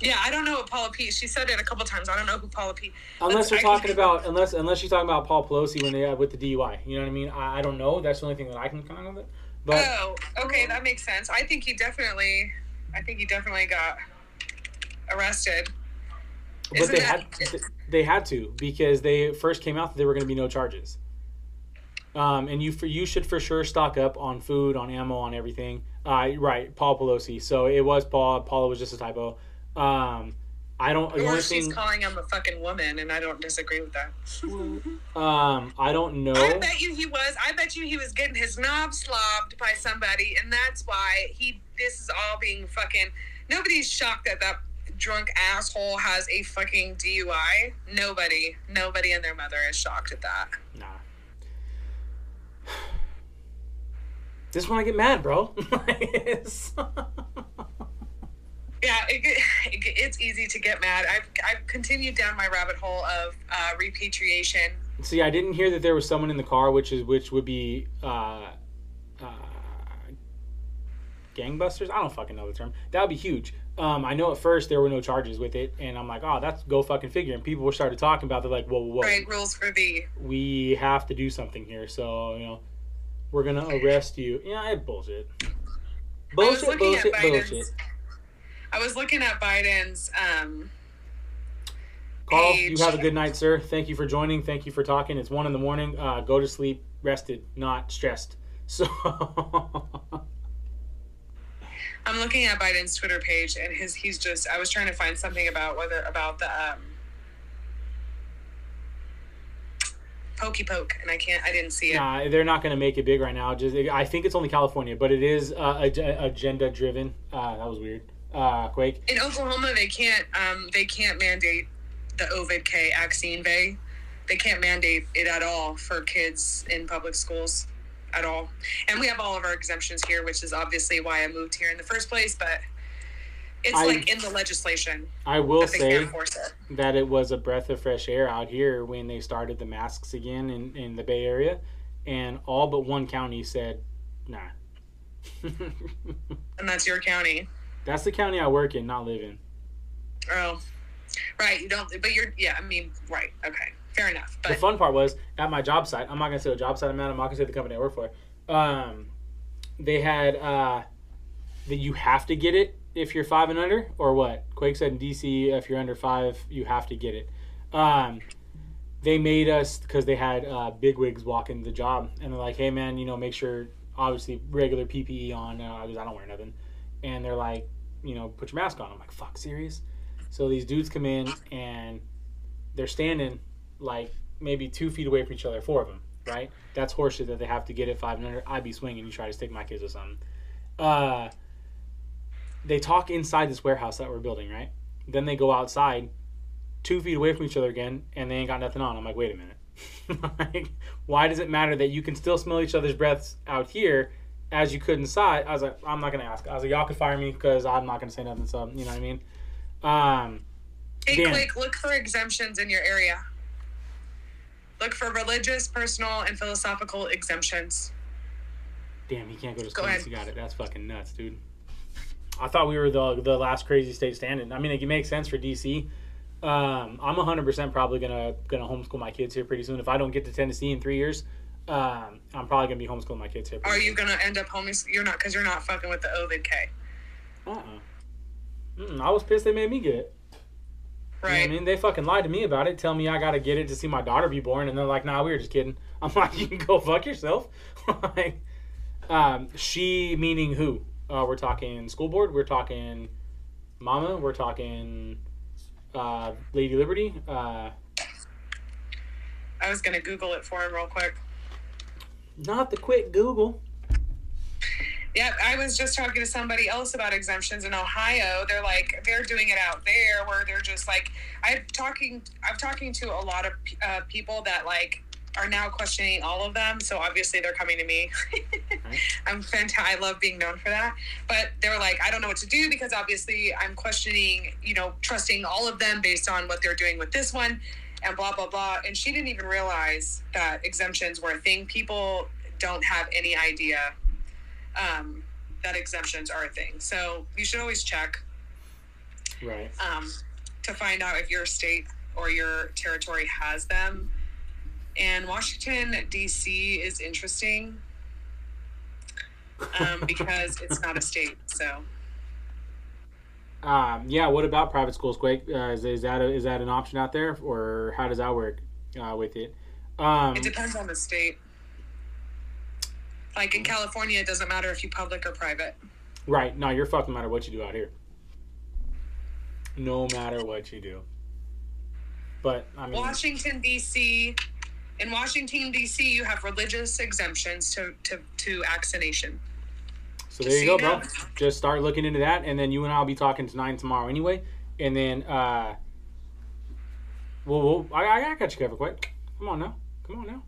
Yeah, I don't know what Paula P. She said it a couple times. I don't know who Paula P. Unless you're talking about, unless unless she's talking about Paul Pelosi when they uh, with the D U I. You know what I mean? I, I don't know. That's the only thing that I can kind of. But, oh, okay, that makes sense. I think he definitely, I think he definitely got arrested. But Isn't they that- had they had to, because they first came out that there were going to be no charges. Um, and you for you should for sure stock up on food, on ammo, on everything. Uh, right, Paul Pelosi. So it was Paul. Paula was just a typo. Um, I don't. Or she's thing, calling him a fucking woman, and I don't disagree with that. um, I don't know. I bet you he was. I bet you he was getting his knob slobbed by somebody, and that's why he. This is all being fucking. Nobody's shocked that that drunk asshole has a fucking D U I. Nobody, nobody, and their mother is shocked at that. Nah. This is when I get mad, bro. Yeah, it, it, it's easy to get mad. I've I've continued down my rabbit hole of uh, repatriation. See, I didn't hear that there was someone in the car, which is which would be uh, uh, gangbusters. I don't fucking know the term. That would be huge. Um, I know at first there were no charges with it, and I'm like, oh, that's go fucking figure. And people started talking about it, like, whoa, whoa, whoa. Right, rules for thee. We have to do something here, so you know. We're going to arrest you. Yeah, it's bullshit. Bullshit, I was bullshit, bullshit. I was looking at Biden's um, Carl, age. You have a good night, sir. Thank you for joining. Thank you for talking. It's one in the morning. Uh, go to sleep, rested, not stressed. So I'm looking at Biden's Twitter page, and his he's just, I was trying to find something about whether about the um, Pokey poke, and I can't. I didn't see it. Nah, they're not going to make it big right now. Just, I think it's only California, but it is uh, ag- agenda-driven. Uh, that was weird. Uh, Quake. In Oklahoma, they can't. Um, they can't mandate the Ovid K vaccine. They, they can't mandate it at all for kids in public schools, at all. And we have all of our exemptions here, which is obviously why I moved here in the first place. But it's I, like in the legislation. I will say it. that it was a breath of fresh air out here when they started the masks again in, in the Bay Area, and all but one county said, nah. And that's your county. That's the county I work in, not live in. Oh, right. You don't, but you're, yeah, I mean, right. Okay. Fair enough. But the fun part was at my job site, I'm not going to say what job site I'm at, I'm not going to say the company I work for. Um, they had, uh, that you have to get it if you're five and under, or what? Quake said in D C, if you're under five, you have to get it. Um, they made us, because they had uh, bigwigs walking the job, and they're like, hey, man, you know, make sure, obviously, regular P P E on, because uh, I don't wear nothing. And they're like, you know, put your mask on. I'm like, fuck, serious? So these dudes come in, and they're standing, like, maybe two feet away from each other, four of them. right? That's horseshit that they have to get at five and under. I'd be swinging. You try to stick my kids or something. Uh, they talk inside this warehouse that we're building, right? Then they go outside, two feet away from each other again, and they ain't got nothing on. I'm like, wait a minute. Like, why does it matter that you can still smell each other's breaths out here as you could inside? I was like, I'm not going to ask. I was like, y'all could fire me because I'm not going to say nothing. So, you know what I mean? Um, Hey, Dan. Quick, look for exemptions in your area. Look for religious, personal, and philosophical exemptions. Damn, he can't go to school. He got it. That's fucking nuts, dude. I thought we were the the last crazy state standing. I mean, it makes sense for D C. Um, I'm one hundred percent probably gonna gonna homeschool my kids here pretty soon. If I don't get to Tennessee in three years, um, I'm probably gonna be homeschooling my kids here. Are you soon. gonna end up homeschooling? You're not, because you're not fucking with the Ovid K. Uh. Uh-uh. Mm-mm, I was pissed they made me get it. Right. You know what I mean? They fucking lied to me about it. Tell me I got to get it to see my daughter be born. And they're like, nah, we were just kidding. I'm like, you can go fuck yourself. Like, um, she meaning who? Uh, we're talking school board. We're talking mama. We're talking uh, Lady Liberty. Uh, I was going to Google it for him real quick. Not the quick Google. Yep, I was just talking to somebody else about exemptions in Ohio. They're like, they're doing it out there where they're just like, I'm talking, I'm talking to a lot of uh, people that like are now questioning all of them. So obviously they're coming to me. Right. I'm fantastic. I love being known for that. But they're like, I don't know what to do because obviously I'm questioning, you know, trusting all of them based on what they're doing with this one and blah, blah, blah. And she didn't even realize that exemptions were a thing. People don't have any idea Um, that exemptions are a thing. So you should always check, right? Um, to find out if your state or your territory has them. And Washington, D C is interesting um, because it's not a state. So, um, yeah. What about private schools, Quake? Uh, is, is that a, is that an option out there, or how does that work uh, with it? Um, it depends on the state. Like in California, it doesn't matter if you public or private. Right. No, you're fucking no matter what you do out here. No matter what you do. But, I mean. Washington, D C. In Washington, D C, you have religious exemptions to, to, to vaccination. So there you, so you go, know. bro. Just start looking into that. And then you and I will be talking tonight and tomorrow anyway. And then, uh. Well, we'll I, I got you covered quick. Come on now. Come on now.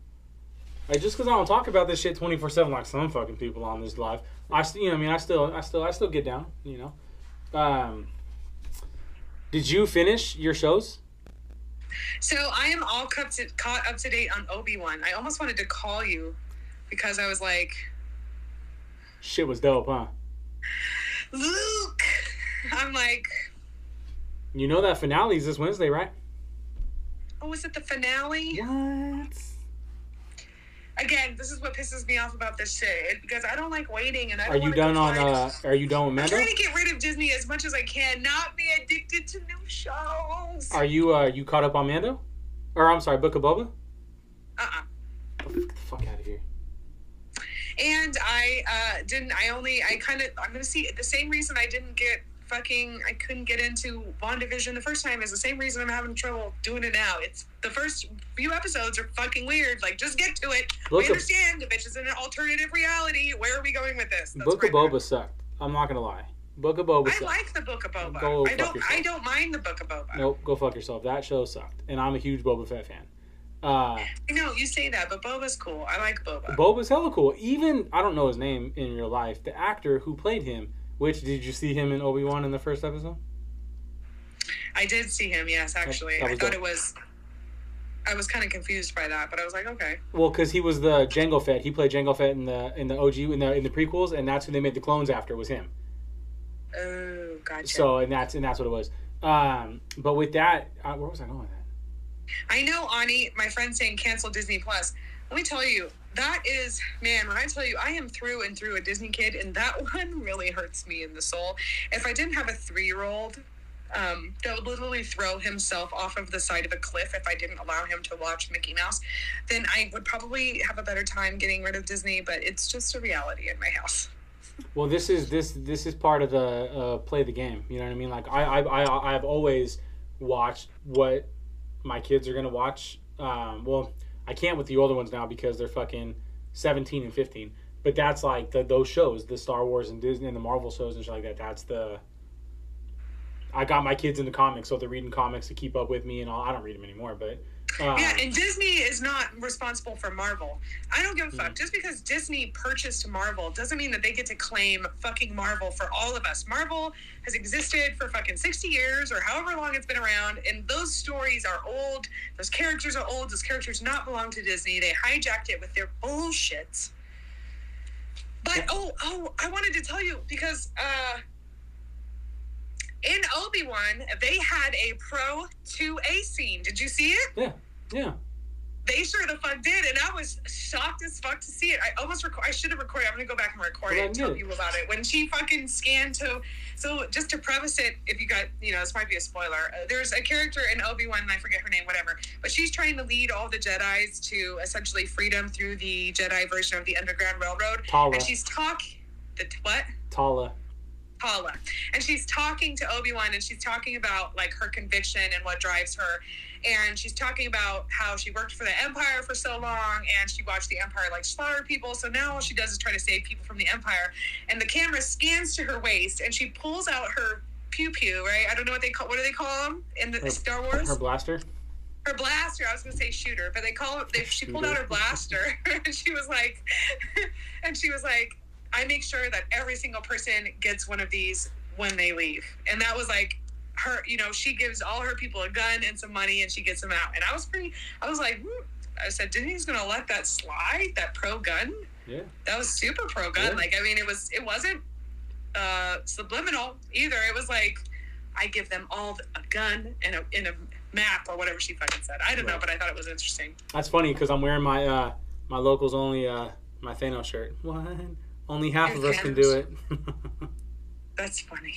Like, just because I don't talk about this shit twenty four seven like some fucking people on this live, I still, you know, I mean, I still, I still, I still get down, you know. Um, did you finish your shows? So I am all caught up to, caught up to date on Obi-Wan. I almost wanted to call you because I was like, shit was dope, huh? Luke, I'm like, you know that finale is this Wednesday, right? Oh, is it the finale? What? Again, this is what pisses me off about this shit because I don't like waiting, and I don't. Are you done on? Uh, are you done with Mando? I'm trying to get rid of Disney as much as I can, not be addicted to new shows. Are you? Uh, you caught up on Mando? Or I'm sorry, Book of Boba? Uh uh. Get the fuck out of here. And I uh, didn't. I only. I kind of. I'm gonna see. The same reason I didn't get fucking. I couldn't get into WandaVision the first time is the same reason I'm having trouble doing it now. It's. The first few episodes are fucking weird. Like, just get to it. Book we understand. Of, the bitch is in an alternative reality. Where are we going with this? That's Book right of Boba now. Sucked. I'm not going to lie. Book of Boba I sucked. I like the Book of Boba. Go I, don't, I don't mind the Book of Boba. Nope, go fuck yourself. That show sucked. And I'm a huge Boba Fett fan. Uh, no, you say that, but Boba's cool. I like Boba. Boba's hella cool. Even, I don't know his name in real life, the actor who played him, which did you see him in Obi-Wan in the first episode? I did see him, yes, actually. That, that I thought dope. it was... I was kind of confused by that, but I was like, okay. Well, because he was the Jango Fett. He played Jango Fett in the in the O G in the in the prequels, and that's who they made the clones after was him. Oh, gotcha. So and that's and that's what it was. Um, but with that, uh, where was I going with that? I know, Ani, my friend saying cancel Disney Plus. Let me tell you, that is, man, when I tell you, I am through and through a Disney kid, and that one really hurts me in the soul. If I didn't have a three-year-old. Um, that would literally throw himself off of the side of a cliff if I didn't allow him to watch Mickey Mouse, then I would probably have a better time getting rid of Disney, but it's just a reality in my house. Well, this is this this is part of the uh, play the game, you know what I mean? Like, I, I, I, I've always watched what my kids are going to watch. Um, well, I can't with the older ones now because they're fucking seventeen and fifteen. But that's like the, those shows, the Star Wars and Disney and the Marvel shows and shit like that. That's the... I got my kids into comics, so they're reading comics to keep up with me and all. I don't read them anymore, but... Um, yeah, and Disney is not responsible for Marvel. I don't give a fuck. Mm. Just because Disney purchased Marvel doesn't mean that they get to claim fucking Marvel for all of us. Marvel has existed for fucking sixty years or however long it's been around, and those stories are old. Those characters are old. Those characters not belong to Disney. They hijacked it with their bullshit. But, oh, oh, I wanted to tell you, because uh, in Obi-Wan, they had a Pro two A scene. Did you see it? Yeah. Yeah. They sure the fuck did, and I was shocked as fuck to see it. I almost record. I should have recorded. I'm gonna go back and record well, it and tell you about it. When she fucking scanned to, so just to preface it, if you got, you know, this might be a spoiler. Uh, there's a character in Obi-Wan, and I forget her name, whatever, but she's trying to lead all the Jedis to essentially freedom through the Jedi version of the Underground Railroad. Tala. And she's talking. The t- what? Tala. Tala. And she's talking to Obi-Wan, and she's talking about like her conviction and what drives her. And she's talking about how she worked for the Empire for so long, and she watched the Empire like slaughter people. So now all she does is try to save people from the Empire. And the camera scans to her waist, and she pulls out her pew pew, right? I don't know what they call. What do they call them in the her, Star Wars? Her blaster. Her blaster. I was gonna say shooter, but they call it. They, she pulled out her blaster, and she was like, and she was like, I make sure that every single person gets one of these when they leave. And that was like. Her, you know, she gives all her people a gun and some money, and she gets them out. And I was pretty, I was like, Whoop. I said, Disney's gonna let that slide, that pro gun. Yeah, that was super pro gun. Yeah. Like, I mean, it was, it wasn't uh, subliminal either. It was like, I give them all the, a gun and a, and a map or whatever she fucking said. I don't right. know, but I thought it was interesting. That's funny because I'm wearing my uh, my locals only uh, my Thanos shirt. What? Only half There's of us Thanos. Can do it. That's funny.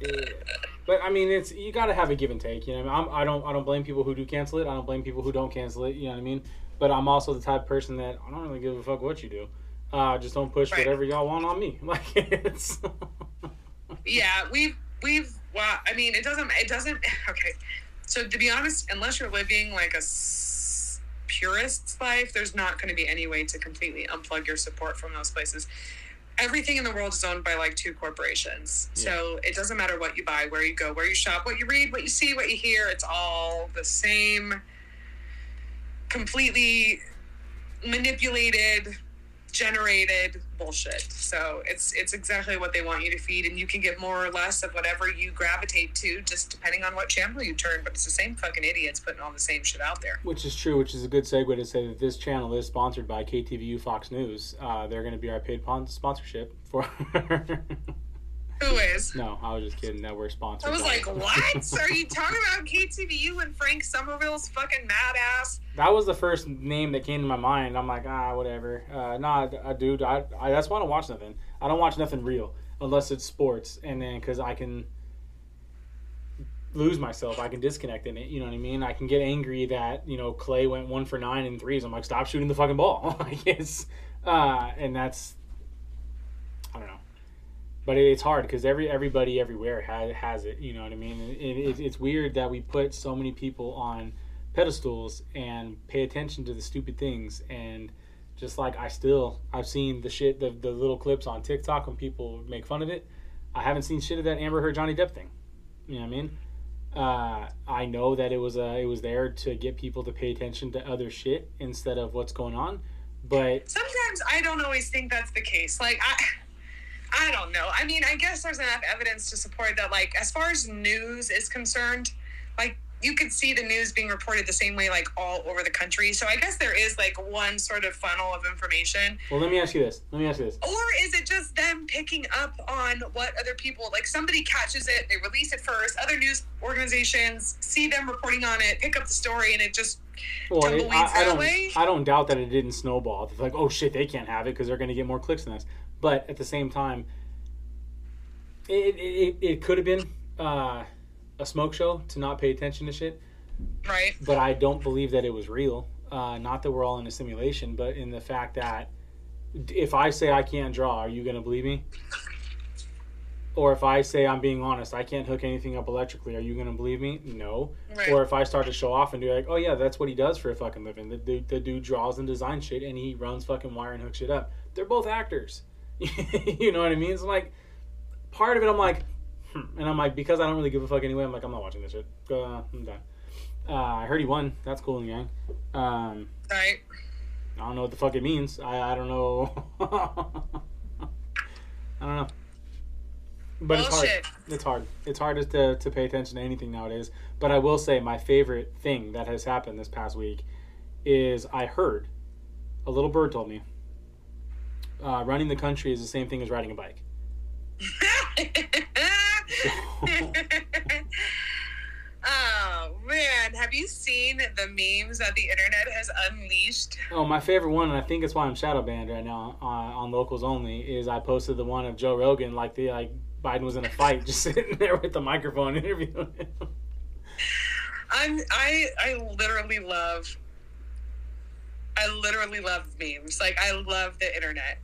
Yeah. But I mean, it's you got to have a give and take. You know, I mean? I'm, I don't, I don't blame people who do cancel it. I don't blame people who don't cancel it. You know what I mean? But I'm also the type of person that I don't really give a fuck what you do. Uh, just don't push right. whatever y'all want on me. Like it's. yeah, we've we've. Well, I mean, it doesn't. It doesn't. Okay, so to be honest, unless you're living like a s- purist's life, there's not going to be any way to completely unplug your support from those places. Everything in the world is owned by like two corporations. Yeah. So it doesn't matter what you buy, where you go, where you shop, what you read, what you see, what you hear. It's all the same completely manipulated, generated bullshit. So it's it's exactly what they want you to feed. And you can get more or less of whatever you gravitate to, just depending on what channel you turn. But it's the same fucking idiots putting all the same shit out there. Which is true, which is a good segue to say that this channel is sponsored by K T V U Fox News. Uh, they're going to be our paid sponsorship for... Who is? No, I was just kidding that we're sponsored. I was by like, what? Are you talking about K T V U and Frank Somerville's fucking mad ass? That was the first name that came to my mind. I'm like, ah, whatever. Uh, nah, I, dude, I, I just want to watch nothing. I don't watch nothing real unless it's sports. And then because I can lose myself. I can disconnect in it. You know what I mean? I can get angry that, you know, Clay went one for nine and threes. I'm like, stop shooting the fucking ball. Yes. uh, and that's, I don't know. But it's hard because every everybody everywhere has, has it, you know what I mean? And it, it, it's weird that we put so many people on pedestals and pay attention to the stupid things. And just like I still, I've seen the shit, the, the little clips on TikTok when people make fun of it. I haven't seen shit of that Amber Heard Johnny Depp thing. You know what I mean? Uh, I know that it was a, it was there to get people to pay attention to other shit instead of what's going on. But sometimes I don't always think that's the case. Like I... I don't know. I mean, I guess there's enough evidence to support that, like, as far as news is concerned, like, you could see the news being reported the same way, like, all over the country. So I guess there is, like, one sort of funnel of information. Well, let me ask you this. Let me ask you this. Or is it just them picking up on what other people, like, somebody catches it, they release it first, other news organizations see them reporting on it, pick up the story, and it just... Well, it, I, I, don't, I don't doubt that it didn't snowball. It's like, oh shit, they can't have it because they're going to get more clicks than us. But at the same time, it it, it could have been uh, a smoke show to not pay attention to shit. Right. But I don't believe that it was real. Uh, not that we're all in a simulation, but in the fact that if I say I can't draw, are you going to believe me? Or if I say I'm being honest, I can't hook anything up electrically. Are you going to believe me? No. Right. Or if I start to show off and do like, oh yeah, that's what he does for a fucking living. The, the, the dude draws and designs shit, and he runs fucking wire and hooks shit up. They're both actors. You know what I mean? It's like, part of it I'm like, hmm. And I'm like, because I don't really give a fuck anyway, I'm like, I'm not watching this shit. Uh, I'm done. Uh, I heard he won. That's cool and young. Um, right. I don't know what the fuck it means. I, I don't know. I don't know. But Bullshit. it's hard. It's hard. It's hard to, to pay attention to anything nowadays. But I will say my favorite thing that has happened this past week is I heard, a little bird told me, uh, running the country is the same thing as riding a bike. Oh, man. Have you seen the memes that the internet has unleashed? Oh, my favorite one, and I think it's why I'm shadow banned right now uh, on Locals Only, is I posted the one of Joe Rogan, like the like Biden was in a fight, just sitting there with the microphone interviewing him. I'm, I, I literally love, I literally love memes. Like, I love the internet.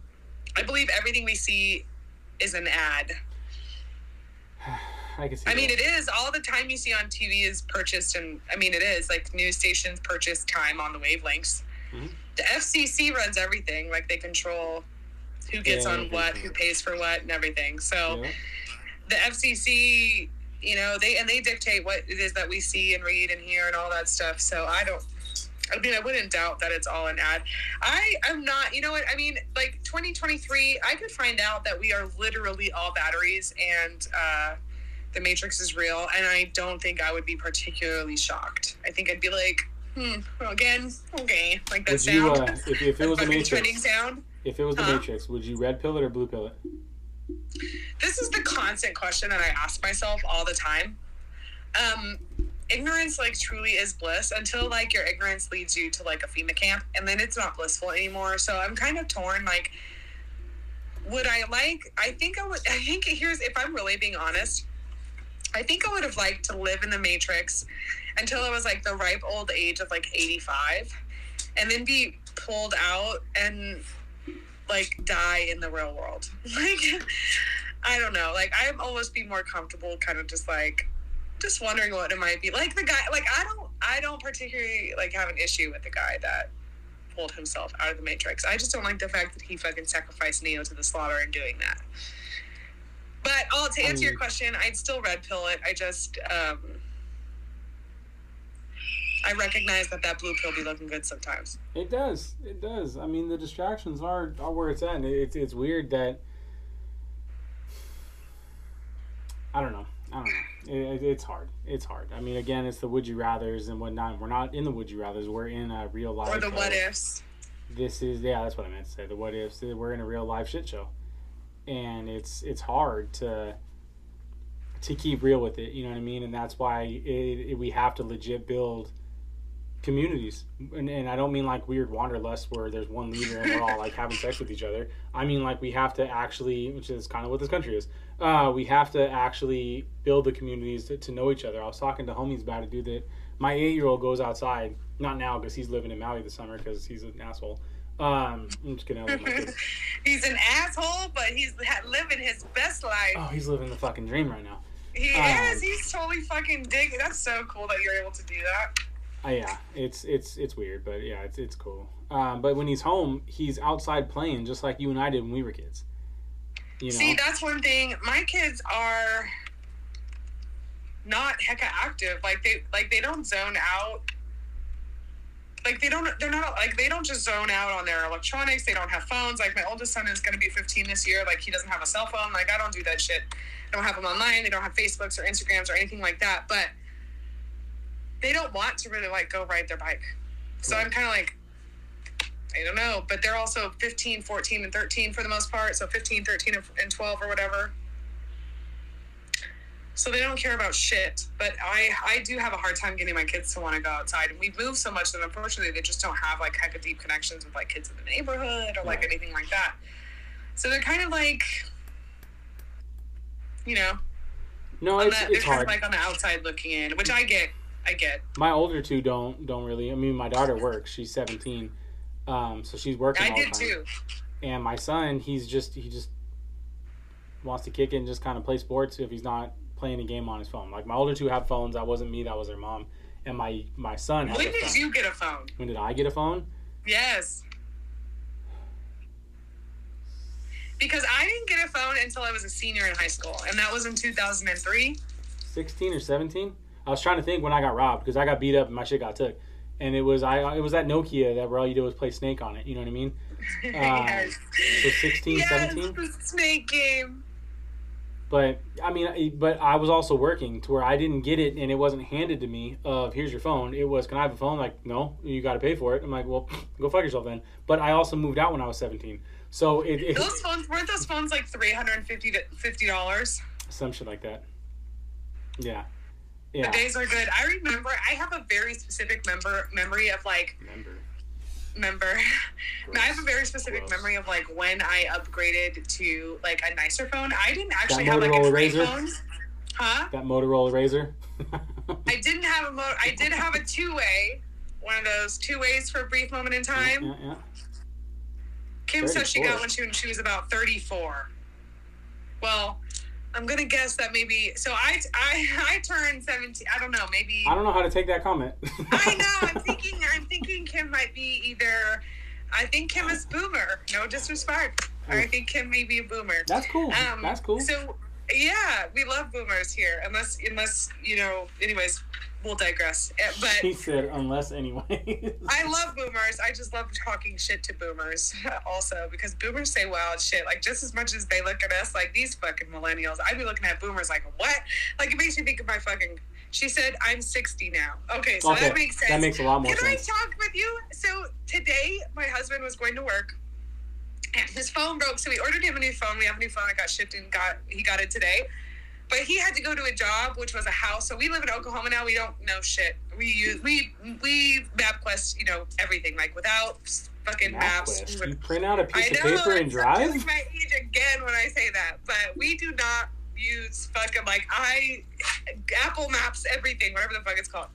I believe everything we see is an ad. I, can see I mean, it is. All the time you see on T V is purchased, and I mean, it is. Like, news stations purchase time on the wavelengths. Mm-hmm. The F C C runs everything. Like, they control who gets yeah, on what, who pays for what, and everything. So, yeah. The F C C, you know, they and they dictate what it is that we see and read and hear and all that stuff. So, I don't... I mean, I wouldn't doubt that it's all an ad. I am not... You know what? I mean, like, twenty twenty-three, I could find out that we are literally all batteries and... uh The Matrix is real, and I don't think I would be particularly shocked. I think I'd be like, hmm, again, okay, like that would sound. You, uh, if, if it was the Matrix, sound. If it was the huh? Matrix, would you red pill it or blue pill it? This is the constant question that I ask myself all the time. Um, ignorance, like, truly is bliss until, like, your ignorance leads you to, like, a FEMA camp, and then it's not blissful anymore. So I'm kind of torn, like, would I like, I think I would, I think here's, if I'm really being honest, I think I would have liked to live in the Matrix until I was, like, the ripe old age of, like, eighty-five, and then be pulled out and, like, die in the real world. Like, I don't know. Like, I'd almost be more comfortable kind of just, like, just wondering what it might be. Like, the guy, like, I don't, I don't particularly, like, have an issue with the guy that pulled himself out of the Matrix. I just don't like the fact that he fucking sacrificed Neo to the slaughter in doing that. But oh, to answer your question, I'd still red pill it. I just, um, I recognize that that blue pill be looking good sometimes. It does. It does. I mean, the distractions are, are where it's at. And it's, it's weird that, I don't know. I don't know. It, it's hard. It's hard. I mean, again, it's the would you rathers and whatnot. We're not in the would you rathers. We're in a real life. Or the what ifs. This is, yeah, that's what I meant to say. The what ifs. We're in a real life shit show. And it's it's hard to to keep real with it, you know what I mean? And that's why it, it, we have to legit build communities. And, and I don't mean like weird wanderlust where there's one leader and we're all like having sex with each other. I mean like we have to actually, which is kind of what this country is, uh, we have to actually build the communities to, to know each other. I was talking to homies about a dude that my eight-year-old goes outside, not now because he's living in Maui this summer because he's an asshole. Um, I'm just gonna. He's an asshole, but he's living his best life. Oh, he's living the fucking dream right now. He um, is. He's totally fucking digging. That's so cool that you're able to do that. Uh, yeah, it's it's it's weird, but yeah, it's it's cool. Um, but when he's home, he's outside playing, just like you and I did when we were kids. You know? See, that's one thing. My kids are not hecka active. Like they like they don't zone out. Like, they don't, they're not, like, they don't just zone out on their electronics. They don't have phones. Like, my oldest son is going to be fifteen this year. Like, he doesn't have a cell phone. Like, I don't do that shit. I don't have them online. They don't have Facebooks or Instagrams or anything like that. But they don't want to really, like, go ride their bike. So I'm kind of like, I don't know. But they're also fifteen, fourteen, and thirteen for the most part. So fifteen, thirteen, and twelve or whatever. So they don't care about shit, but I, I do have a hard time getting my kids to want to go outside. And we move so much that unfortunately they just don't have like heck of deep connections with like kids in the neighborhood or like yeah. anything like that. So they're kind of like, you know, no, it's, the, it's they're hard. Kind of like on the outside looking in, which I get, I get. My older two don't don't really. I mean, my daughter works; she's seventeen, um, so she's working. I all did the time. too. And my son, he's just he just. wants to kick it and just kind of play sports if he's not playing a game on his phone. Like, my older two have phones. That wasn't me. That was their mom. And my, my son has a phone. When did you get a phone? When did I get a phone? Yes. Because I didn't get a phone until I was a senior in high school, and that was in two thousand three. sixteen or seventeen? I was trying to think when I got robbed, because I got beat up and my shit got took. And it was I it was that Nokia that where all you did was play Snake on it. You know what I mean? Uh, yes. So sixteen, yes, seventeen? The Snake game. But, I mean, but I was also working to where I didn't get it, and it wasn't handed to me of, here's your phone. It was, can I have a phone? Like, no, you got to pay for it. I'm like, well, go fuck yourself then. But I also moved out when I was seventeen. So it, it those phones, weren't those phones like three hundred fifty dollars? Some shit like that. Yeah. Yeah. The days are good. I remember, I have a very specific member, memory of like... Remember. Member. Now, I have a very specific Gross. memory of like when I upgraded to like a nicer phone. I didn't actually that have Motorola like a free razor? phone. Huh? That Motorola Razr? I didn't have a... Mo- I did have a two-way. One of those two-ways for a brief moment in time. Yeah, yeah, yeah. Kim says she got one she, when she was about thirty-four. Well... I'm going to guess that maybe... So I, I I turned seventeen... I don't know, maybe... I don't know how to take that comment. I know. I'm thinking I'm thinking Kim might be either... I think Kim is boomer. No disrespect. Or I think Kim may be a boomer. That's cool. Um, That's cool. So, yeah. We love boomers here. Unless, unless you know... Anyways, we'll digress. But he said, unless anyway. I love boomers. I just love talking shit to boomers also, because boomers say wild shit. Like, just as much as they look at us like these fucking millennials, I'd be looking at boomers like, what? Like, it makes me think of my fucking... She said, I'm sixty now. Okay, so okay. That makes sense. That makes a lot more Can sense. Can I talk with you? So today, my husband was going to work, and his phone broke. So we ordered him a new phone. We have a new phone. I got shipped and got he got it today. But he had to go to a job, which was a house. So we live in Oklahoma now. We don't know shit. We use we we MapQuest, you know, everything. Like, without fucking maps. We would, you print out a piece I of know, paper and drive? It's my age again when I say that. But we do not use fucking, like, I, Apple Maps, everything, whatever the fuck it's called.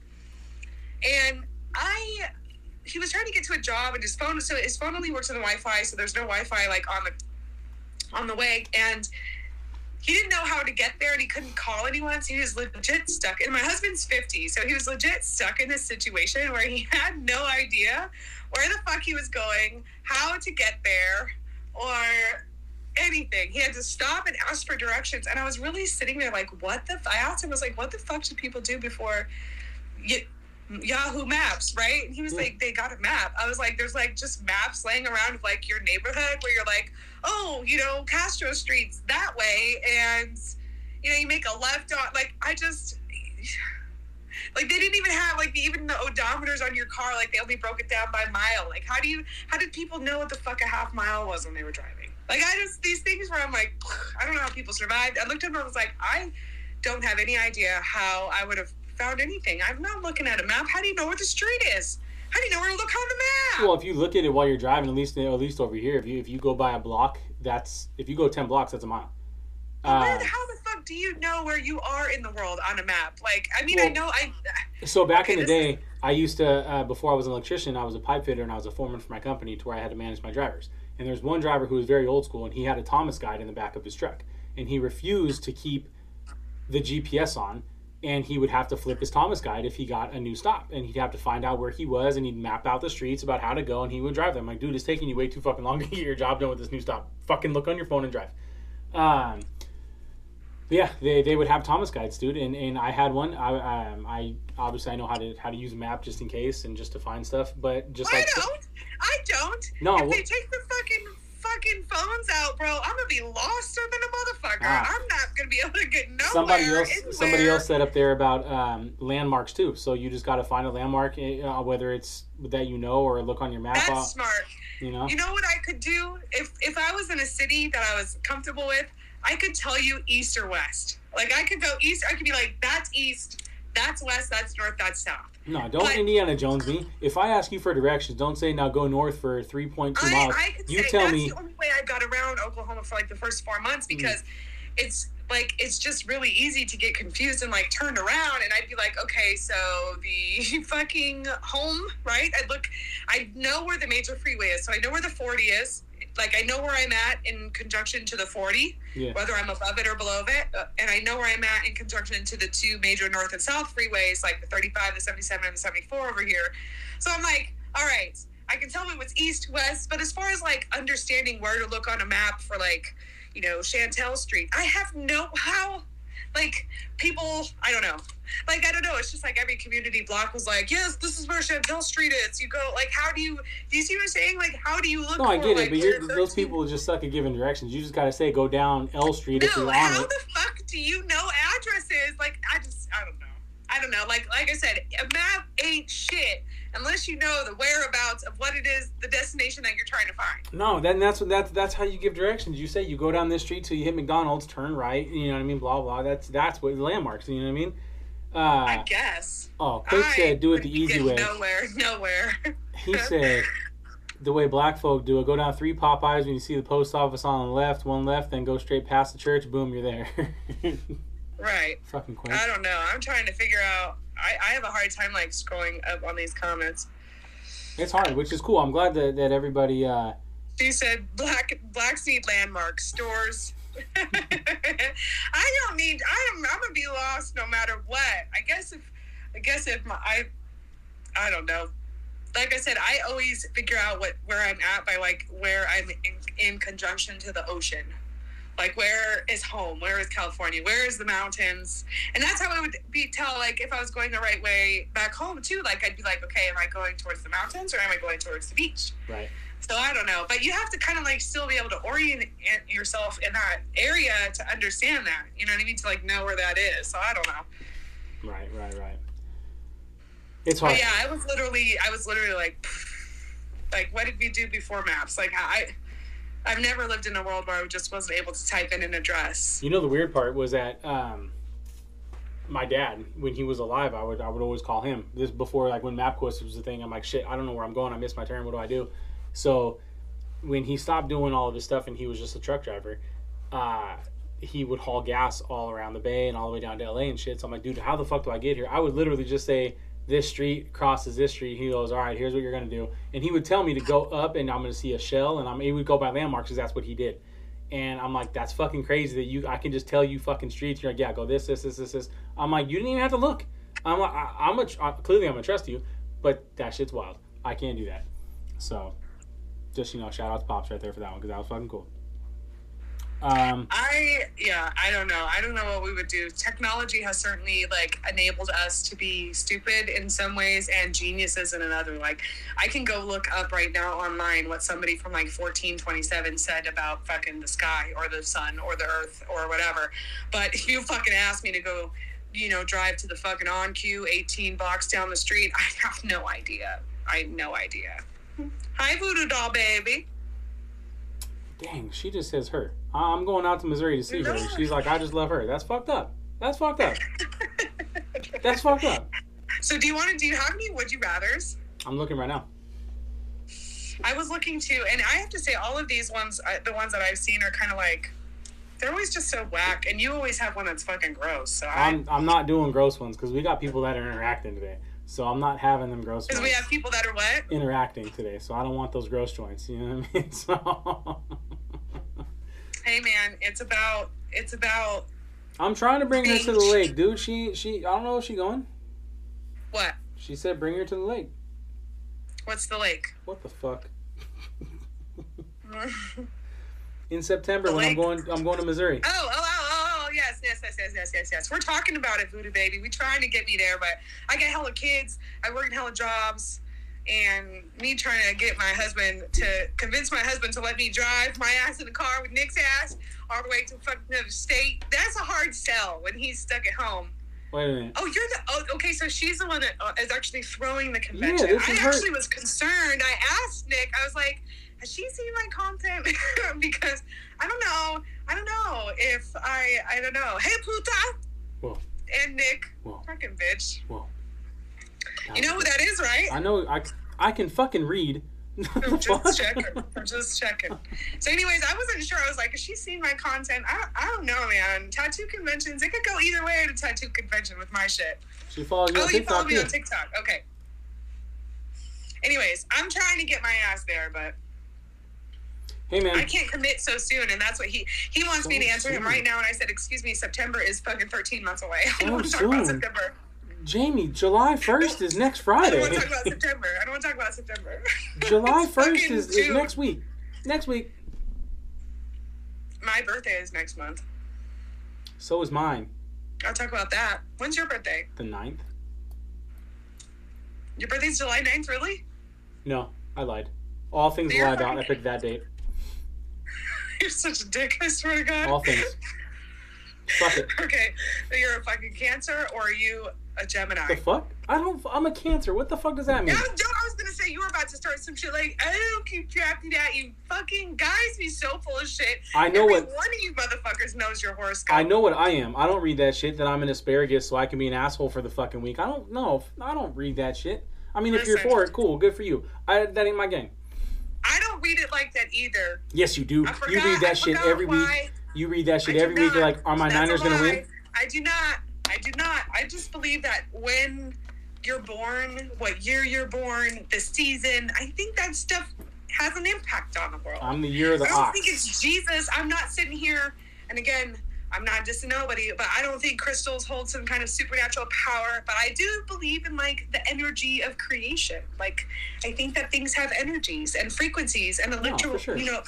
And I, he was trying to get to a job, and his phone, so his phone only works on the Wi-Fi, so there's no Wi-Fi, like, on the, on the way. And he didn't know how to get there, and he couldn't call anyone, so he was legit stuck. And my husband's fifty, so he was legit stuck in this situation where he had no idea where the fuck he was going, how to get there, or anything. He had to stop and ask for directions. And I was really sitting there like, what the... F-? I asked him, I was like, what the fuck did people do before y- Yahoo Maps, right? And he was yeah. like, they got a map. I was like, there's like just maps laying around of like your neighborhood where you're like, oh, you know, Castro Street's that way, and you know, you make a left on, like, I just, like, they didn't even have, like, the, even the odometers on your car, like, they only broke it down by mile. Like, how do you, how did people know what the fuck a half mile was when they were driving? Like, I just, these things where I'm like, I don't know how people survived. I looked at them and I was like, I don't have any idea how I would have found anything. I'm not looking at a map. How do you know where the street is? How do you know where to look on the map? Well, if you look at it while you're driving, at least at least over here, if you if you go by a block, that's if you go ten blocks, that's a mile. Uh, where, how the fuck do you know where you are in the world on a map? Like, I mean, well, I know I. So back okay, in the day, is... I used to uh, before I was an electrician, I was a pipe fitter and I was a foreman for my company, to where I had to manage my drivers. And there's one driver who was very old school, and he had a Thomas guide in the back of his truck, and he refused to keep the G P S on. And he would have to flip his Thomas guide if he got a new stop. And he'd have to find out where he was, and he'd map out the streets about how to go, and he would drive them. Like, dude, it's taking you way too fucking long to get your job done with this new stop. Fucking look on your phone and drive. Um, yeah, they, they would have Thomas guides, dude. And, and I had one. I um, I obviously I know how to how to use a map just in case and just to find stuff. But just I like don't. The, I don't. No. If well, they take the fucking fucking phones out, bro, I'm gonna be loster than a motherfucker. Ah. I'm not gonna be able to get nowhere. Somebody else, anywhere. somebody else said up there about um, landmarks too. So you just gotta find a landmark, uh, whether it's that you know or look on your map. That's out, smart. You know. You know what I could do if if I was in a city that I was comfortable with, I could tell you east or west. Like, I could go east. I could be like, that's east. That's west, that's north, that's south. No, don't but, Indiana Jones me. If I ask you for directions, don't say, now go north for three point two I, miles. I could you say tell that's me. The only way I got around Oklahoma for like the first four months because mm-hmm. it's like, it's just really easy to get confused and like turned around. And I'd be like, okay, so the fucking home, right? I'd look, I know where the major freeway is. So I know where the forty is. like, I know where I'm at in conjunction to the forty, yeah. whether I'm above it or below it. And I know where I'm at in conjunction to the two major north and south freeways, like the thirty-five, the seventy-seven, and the seventy-four over here. So I'm like, all right, I can tell me what's east, west. But as far as, like, understanding where to look on a map for, like, you know, Chantel Street, I have no how, like, people, I don't know. Like, I don't know. It's just like every community block was like, yes, this is where Chantel Street is. You go, like, how do you, do you see what I'm saying? Like, how do you look? No, I get it, like, but you're, those people just suck at giving directions. You just got to say, go down L Street no, if you're on it. How the fuck do you know addresses? Like, I just, I don't know. I don't know. Like, like I said, a map ain't shit unless you know the whereabouts of what it is, the destination that you're trying to find. No, then that's what that's that's how you give directions. You say you go down this street till you hit McDonald's, turn right. You know what I mean? Blah blah. That's that's what landmarks. You know what I mean? Uh, I guess. Oh, Quake said do it the easy way. Nowhere, nowhere. He said the way black folk do it: go down three Popeyes when you see the post office on the left, one left, then go straight past the church. Boom, you're there. Right. Fucking Quake. I don't know. I'm trying to figure out. I, I have a hard time, like, scrolling up on these comments. It's hard, which is cool. I'm glad that, that everybody... Uh... She said black black seed landmark stores. I don't need... I'm, I'm going to be lost no matter what. I guess if... I guess if my... I, I don't know. Like I said, I always figure out what where I'm at by, like, where I'm in, in conjunction to the ocean. Like, where is home? Where is California? Where is the mountains? And that's how I would be tell, like, if I was going the right way back home, too. Like, I'd be like, okay, am I going towards the mountains or am I going towards the beach? Right. So, I don't know. But you have to kind of, like, still be able to orient yourself in that area to understand that. You know what I mean? To, like, know where that is. So, I don't know. Right, right, right. It's hard. But, yeah, I was literally, I was literally like, like, what did we do before maps? Like, I... I've never lived in a world where I just wasn't able to type in an address. You know, the weird part was that um, my dad, when he was alive, I would I would always call him. This before, like, when MapQuest was the thing, I'm like, shit, I don't know where I'm going. I missed my turn. What do I do? So when he stopped doing all of this stuff and he was just a truck driver, uh, he would haul gas all around the bay and all the way down to L A and shit. So I'm like, dude, how the fuck do I get here? I would literally just say, this street crosses this street. He goes, all right, here's what you're going to do. And he would tell me to go up and I'm going to see a shell. And I'm, he would go by landmarks because that's what he did. And I'm like, that's fucking crazy that you, I can just tell you fucking streets. You're like, yeah, go this, this, this, this, this. I'm like, you didn't even have to look. I'm like, I, I'm a, I, clearly I'm going to trust you, but that shit's wild. I can't do that. So just, you know, shout out to Pops right there for that one because that was fucking cool. Um, I, yeah, I don't know. I don't know what we would do. Technology has certainly, like, enabled us to be stupid in some ways and geniuses in another. Like, I can go look up right now online what somebody from, like, fourteen twenty-seven said about fucking the sky or the sun or the earth or whatever. But if you fucking ask me to go, you know, drive to the fucking on-Q eighteen blocks down the street, I have no idea. I have no idea. Hi, Voodoo Doll Baby. Dang, she just says her. I'm going out to Missouri to see her. She's like, I just love her. That's fucked up. That's fucked up. That's fucked up. So do you want to, do you have any would you rathers? I'm looking right now. I was looking too, and I have to say all of these ones, the ones that I've seen are kind of like, they're always just so whack, and you always have one that's fucking gross. So I... I'm, I'm not doing gross ones because we got people that are interacting today. So I'm not having them gross joints. Because we have people that are what? Interacting today. So I don't want those gross joints. You know what I mean? So hey man, it's about it's about I'm trying to bring her to the lake, dude. She she I don't know if she going. What? She said bring her to the lake. What's the lake? What the fuck? In September the when lake? I'm going I'm going to Missouri. Oh, oh, oh. Yes, yes, yes, yes, yes, yes, yes. We're talking about it, Voodoo Baby. We're trying to get me there, but I got hella kids. I work in hella jobs. And me trying to get my husband to convince my husband to let me drive my ass in the car with Nick's ass all the way to fucking another state. That's a hard sell when he's stuck at home. Wait a minute. Oh, you're the... Oh, okay, so she's the one that uh, is actually throwing the convention. Yeah, this is I actually her. was concerned. I asked Nick, I was like, has she seen my content? Because I don't know. I don't know if I... I don't know. Hey, Pluta! Whoa. And Nick. Whoa. Fucking bitch. Whoa. That you know who that is, right? I know. I, I can fucking read. I'm just checking. I'm just checking. So anyways, I wasn't sure. I was like, has she seen my content? I, I don't know, man. Tattoo conventions. It could go either way at a tattoo convention with my shit. She follows you oh, on TikTok. Oh, you follow me yeah. on TikTok. Okay. Anyways, I'm trying to get my ass there, but... Hey, man. I can't commit so soon, and that's what he he wants so me to answer soon. Him right now. And I said, excuse me, September is fucking thirteen months away. I don't oh, want to talk soon. About September. Jamie, July first is next Friday. I don't want to talk about September. I don't want to talk about September. July first is, is next week. Next week. My birthday is next month. So is mine. I'll talk about that. When's your birthday? The ninth. Your birthday's July ninth, really? No, I lied. All things I lied about, I picked that date. You're such a dick, I swear to God. All things. Fuck it. Okay, you're a fucking Cancer, or are you a Gemini? The fuck? I don't, I'm a Cancer. What the fuck does that mean? No, don't, I was going to say you were about to start some shit like, oh, keep trapping that. You fucking guys be so full of shit. I know. Every what. Every one of you motherfuckers knows your horoscope. I know what I am. I don't read that shit that I'm an asparagus so I can be an asshole for the fucking week. I don't know. I don't read that shit. I mean, listen, if you're for it, cool. Good for you. I, that ain't my game. I don't read it like that either. Yes, you do. I forgot, you read that I shit every why. Week. You read that shit every not. Week. You're like, are my That's Niners going to win? I do not. I do not. I just believe that when you're born, what year you're born, the season, I think that stuff has an impact on the world. I'm the year of the ox. I don't ox. think it's Jesus. I'm not sitting here, and again, I'm not dissing nobody, but I don't think crystals hold some kind of supernatural power, but I do believe in, like, the energy of creation. Like, I think that things have energies and frequencies and electrical, no, sure. you know,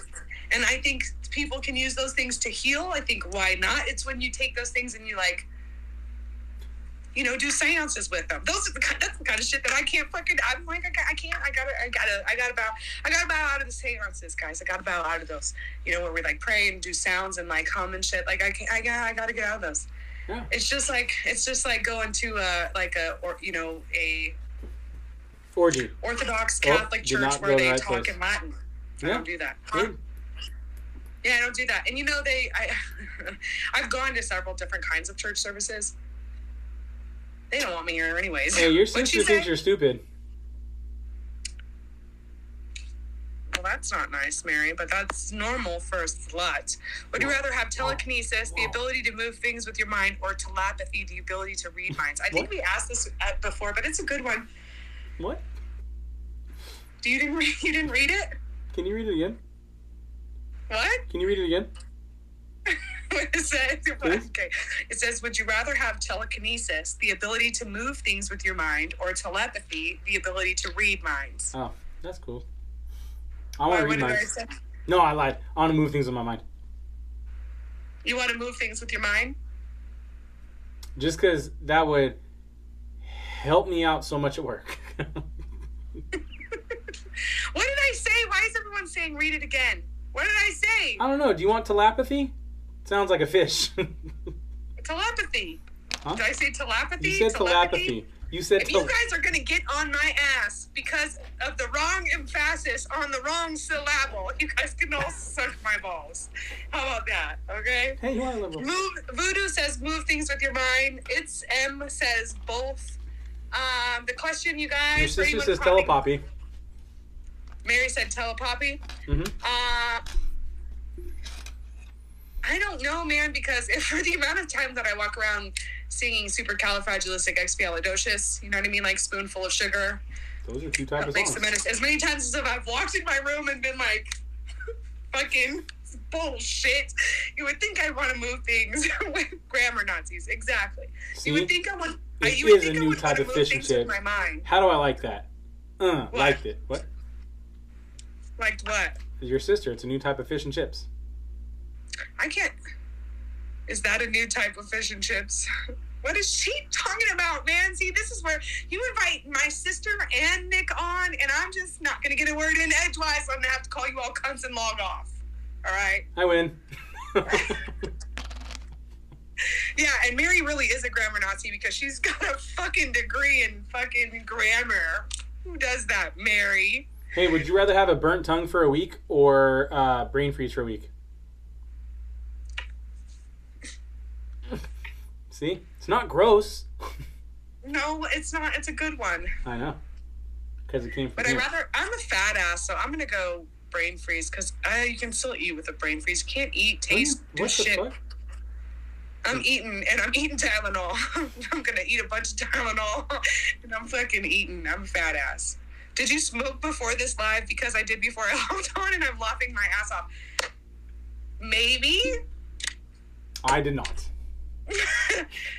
and I think people can use those things to heal. I think why not? It's when you take those things and you, like, you know, do seances with them. Those are the kind, that's the kind of shit that I can't fucking, I'm like, I can't, I gotta, I gotta, I gotta bow, I gotta bow out of the seances, guys. I gotta bow out of those, you know, where we, like, pray and do sounds and, like, hum and shit. Like, I can't, I gotta, I gotta get out of those. Yeah. It's just like, it's just like going to a, like a, or, you know, a orgy. Orthodox Catholic oh, church where they talk place. In Latin. I yeah. don't do that. Huh? Good. Yeah, I don't do that. And, you know, they, I, I've gone to several different kinds of church services. They don't want me here anyways. Hey, your sister you thinks you're stupid. Well, that's not nice, Mary, but that's normal for a slut. Would Whoa. You rather have telekinesis, Whoa. The ability to move things with your mind, or telepathy, the ability to read minds? I think what? We asked this before, but it's a good one. What? Do you didn't read, you didn't read it? Can you read it again? What? Can you read it again? What is that? Okay. It says, would you rather have telekinesis, the ability to move things with your mind, or telepathy, the ability to read minds? Oh, that's cool. I want to read minds. I no, I lied. I want to move things with my mind. You want to move things with your mind? Just because that would help me out so much at work. What did I say? Why is everyone saying read it again? What did I say? I don't know. Do you want telepathy? Sounds like a fish. Telepathy. Huh? Did I say telepathy? You said telepathy. telepathy. You said. If te- you guys are gonna get on my ass because of the wrong emphasis on the wrong syllable, you guys can all suck my balls. How about that? Okay. Hey, you are liberal. Move. Voodoo says move things with your mind. It's M says both. Um, the question, you guys. Your sister you says telepoppy. Mary said telepoppy. Mm-hmm. Uh, I don't know, man, because if for the amount of time that I walk around singing supercalifragilisticexpialidocious, you know what I mean, like spoonful of sugar. Those are two types of songs. Menace, as many times as I've walked in my room and been like, fucking bullshit, you would think I want to move things with grammar Nazis. Exactly. See? You would think I would. This you would is think a new type of fish and chips. How do I like that? Uh, what? Liked it. What? Liked what? Your sister. It's a new type of fish and chips. I can't. Is that a new type of fish and chips? What is she talking about, man? See, this is where you invite my sister and Nick on, and I'm just not going to get a word in edgewise. So I'm going to have to call you all cunts and log off. All right? I win. Yeah, and Mary really is a grammar Nazi because she's got a fucking degree in fucking grammar. Who does that, Mary? Hey, would you rather have a burnt tongue for a week or uh, brain freeze for a week? See? It's not gross. No, it's not. It's a good one. I know. Because it came from But I'd rather... I'm a fat ass, so I'm going to go brain freeze because uh, you can still eat with a brain freeze. You can't eat, taste, do shit. What the fuck? I'm eating, and I'm eating Tylenol. I'm going to eat a bunch of Tylenol, and I'm fucking eating. I'm a fat ass. did you smoke before this live? Because I did before I hopped on, and I'm laughing my ass off. Maybe. I did not.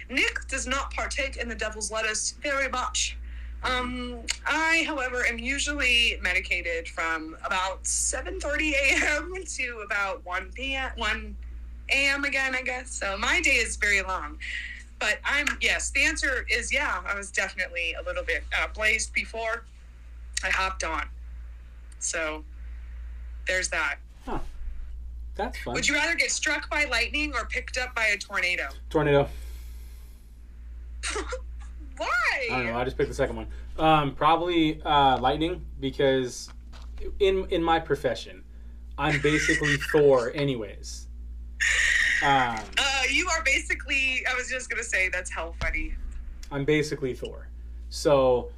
Nick does not partake in the devil's lettuce very much. Um, I, however, am usually medicated from about seven thirty a.m. to about one p.m. one a.m. again, I guess. So my day is very long. But I'm, yes, the answer is yeah, I was definitely a little bit uh, blazed before I hopped on. So there's that. Huh. That's fun. Would you rather get struck by lightning or picked up by a tornado? Tornado. Why? I don't know. I just picked the second one. Um, probably uh, lightning, because in in my profession, I'm basically Thor anyways. Um, uh, you are basically, I was just going to say, that's hell funny. I'm basically Thor. So.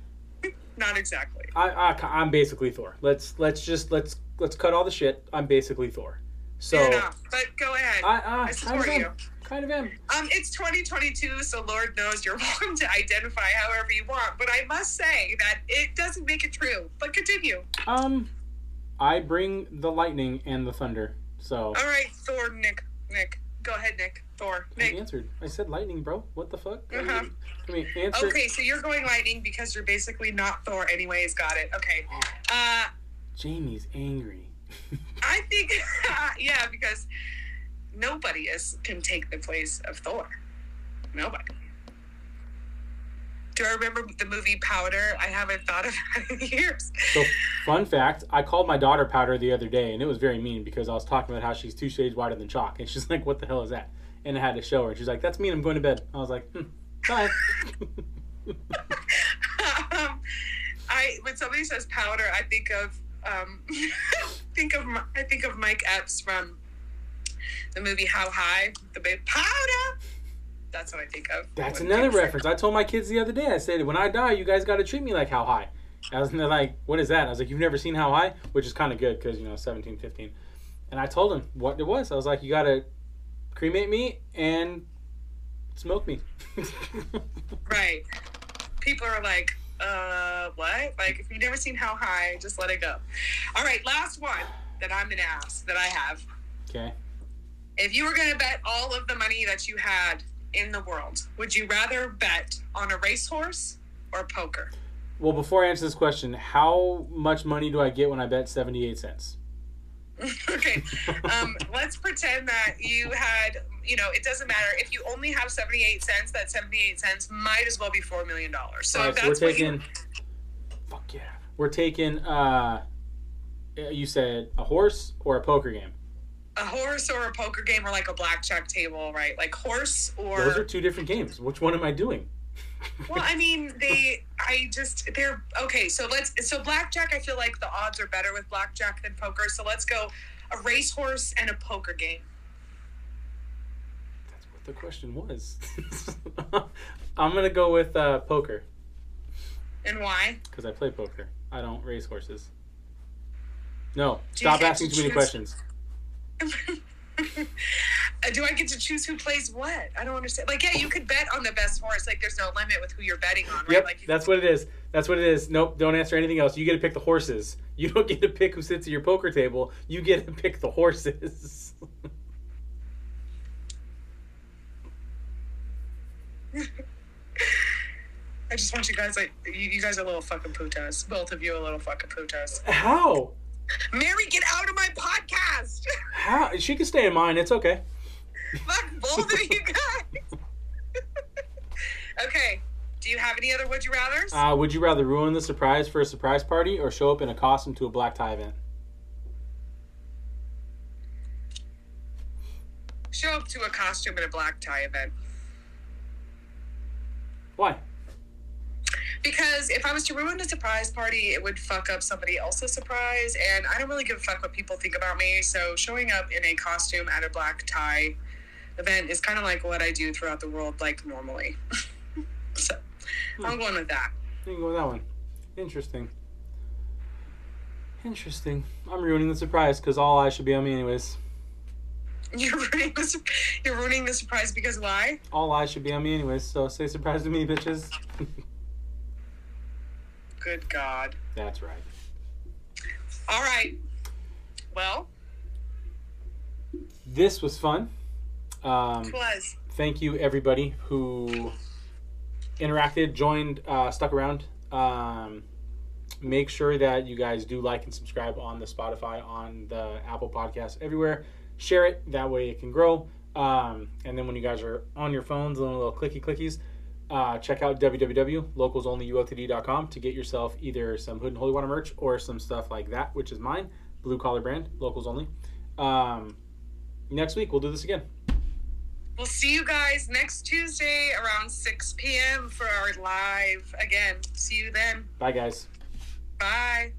Not exactly. I, I, I'm basically Thor. Let's let's just, let's let's cut all the shit. I'm basically Thor. So, fair enough, but go ahead. I, I, I support kind of you. Am. Kind of am. Um, it's twenty twenty-two, so Lord knows you're welcome to identify however you want. But I must say that it doesn't make it true. But continue. Um, I bring the lightning and the thunder. So. All right, Thor, Nick, Nick, go ahead, Nick, Thor, Nick. I answered. I said lightning, bro. What the fuck? Uh-huh. I mean, answer. Okay, so you're going lightning because you're basically not Thor, anyways. Got it. Okay. Uh. Jamie's angry. I think, uh, yeah, because nobody is can take the place of Thor. Nobody. Do I remember the movie Powder? I haven't thought of that in years. So, fun fact, I called my daughter Powder the other day, and it was very mean because I was talking about how she's two shades whiter than chalk, and she's like, what the hell is that? And I had to show her, and she's like, that's mean, I'm going to bed. I was like, hmm, bye. um, I, when somebody says Powder, I think of Um, think of I think of Mike Epps from the movie How High, the big powder. That's what I think of. That's another reference. I told my kids the other day. I said, when I die, you guys got to treat me like How High. I was and they're like, what is that? I was like, you've never seen How High, which is kind of good because you know, seventeen, fifteen. And I told them what it was. I was like, you got to cremate me and smoke me. Right. People are like, uh what like if you've never seen How High, just let it go. All right, last one that I'm gonna ask that I have. Okay, if you were gonna bet all of the money that you had in the world, would you rather bet on a racehorse or poker? Well, before I answer this question, how much money do I get when I bet seventy-eight cents? Okay, um let's pretend that you had, you know, it doesn't matter. If you only have seventy-eight cents, that seventy-eight cents might as well be four million dollars. So right, that's so we're taking, what you... Fuck yeah. We're taking, uh, you said a horse or a poker game? A horse or a poker game or like a blackjack table, right? Like horse or... Those are two different games. Which one am I doing? Well, I mean, they, I just, they're, okay, so let's, so blackjack, I feel like the odds are better with blackjack than poker. So let's go a racehorse and a poker game. The question was. I'm gonna go with uh poker. And why? Because I play poker. I don't race horses. No, stop asking too many questions. Do I get to choose who plays what? I don't understand. Like, yeah, you could bet on the best horse. Like, there's no limit with who you're betting on, right? Yep, like, that's what it is. That's what it is. Nope, don't answer anything else. You get to pick the horses. You don't get to pick who sits at your poker table. You get to pick the horses. I just want you guys, like, you, you guys are little fucking putas. Both of you are little fucking putas. How? Mary, get out of my podcast. How? She can stay in mine. It's okay. Fuck both of you guys. Okay. Do you have any other would you rathers? Uh, would you rather ruin the surprise for a surprise party or show up in a costume to a black tie event? Show up to a costume at a black tie event. Why? Because if I was to ruin a surprise party, it would fuck up somebody else's surprise, and I don't really give a fuck what people think about me, so showing up in a costume at a black tie event is kind of like what I do throughout the world, like, normally. So, hmm. I'm going with that. You can go with that one. Interesting. Interesting. I'm ruining the surprise, because all eyes should be on me anyways. You're ruining, the, you're ruining the surprise because why? All eyes should be on me anyways, so say surprise to me, bitches. Good God. That's right. All right. Well, this was fun. Um, it was. Thank you, everybody who interacted, joined, uh, stuck around. Um, make sure that you guys do like and subscribe on the Spotify, on the Apple Podcasts, everywhere. Share it. That way it can grow. Um, and then when you guys are on your phones, little, little clicky clickies, uh, check out w w w dot locals only u l t d dot com to get yourself either some Hood and Holy Water merch or some stuff like that, which is mine. Blue Collar brand, Locals Only. Um, next week, we'll do this again. We'll see you guys next Tuesday around six p.m. for our live again. See you then. Bye, guys. Bye.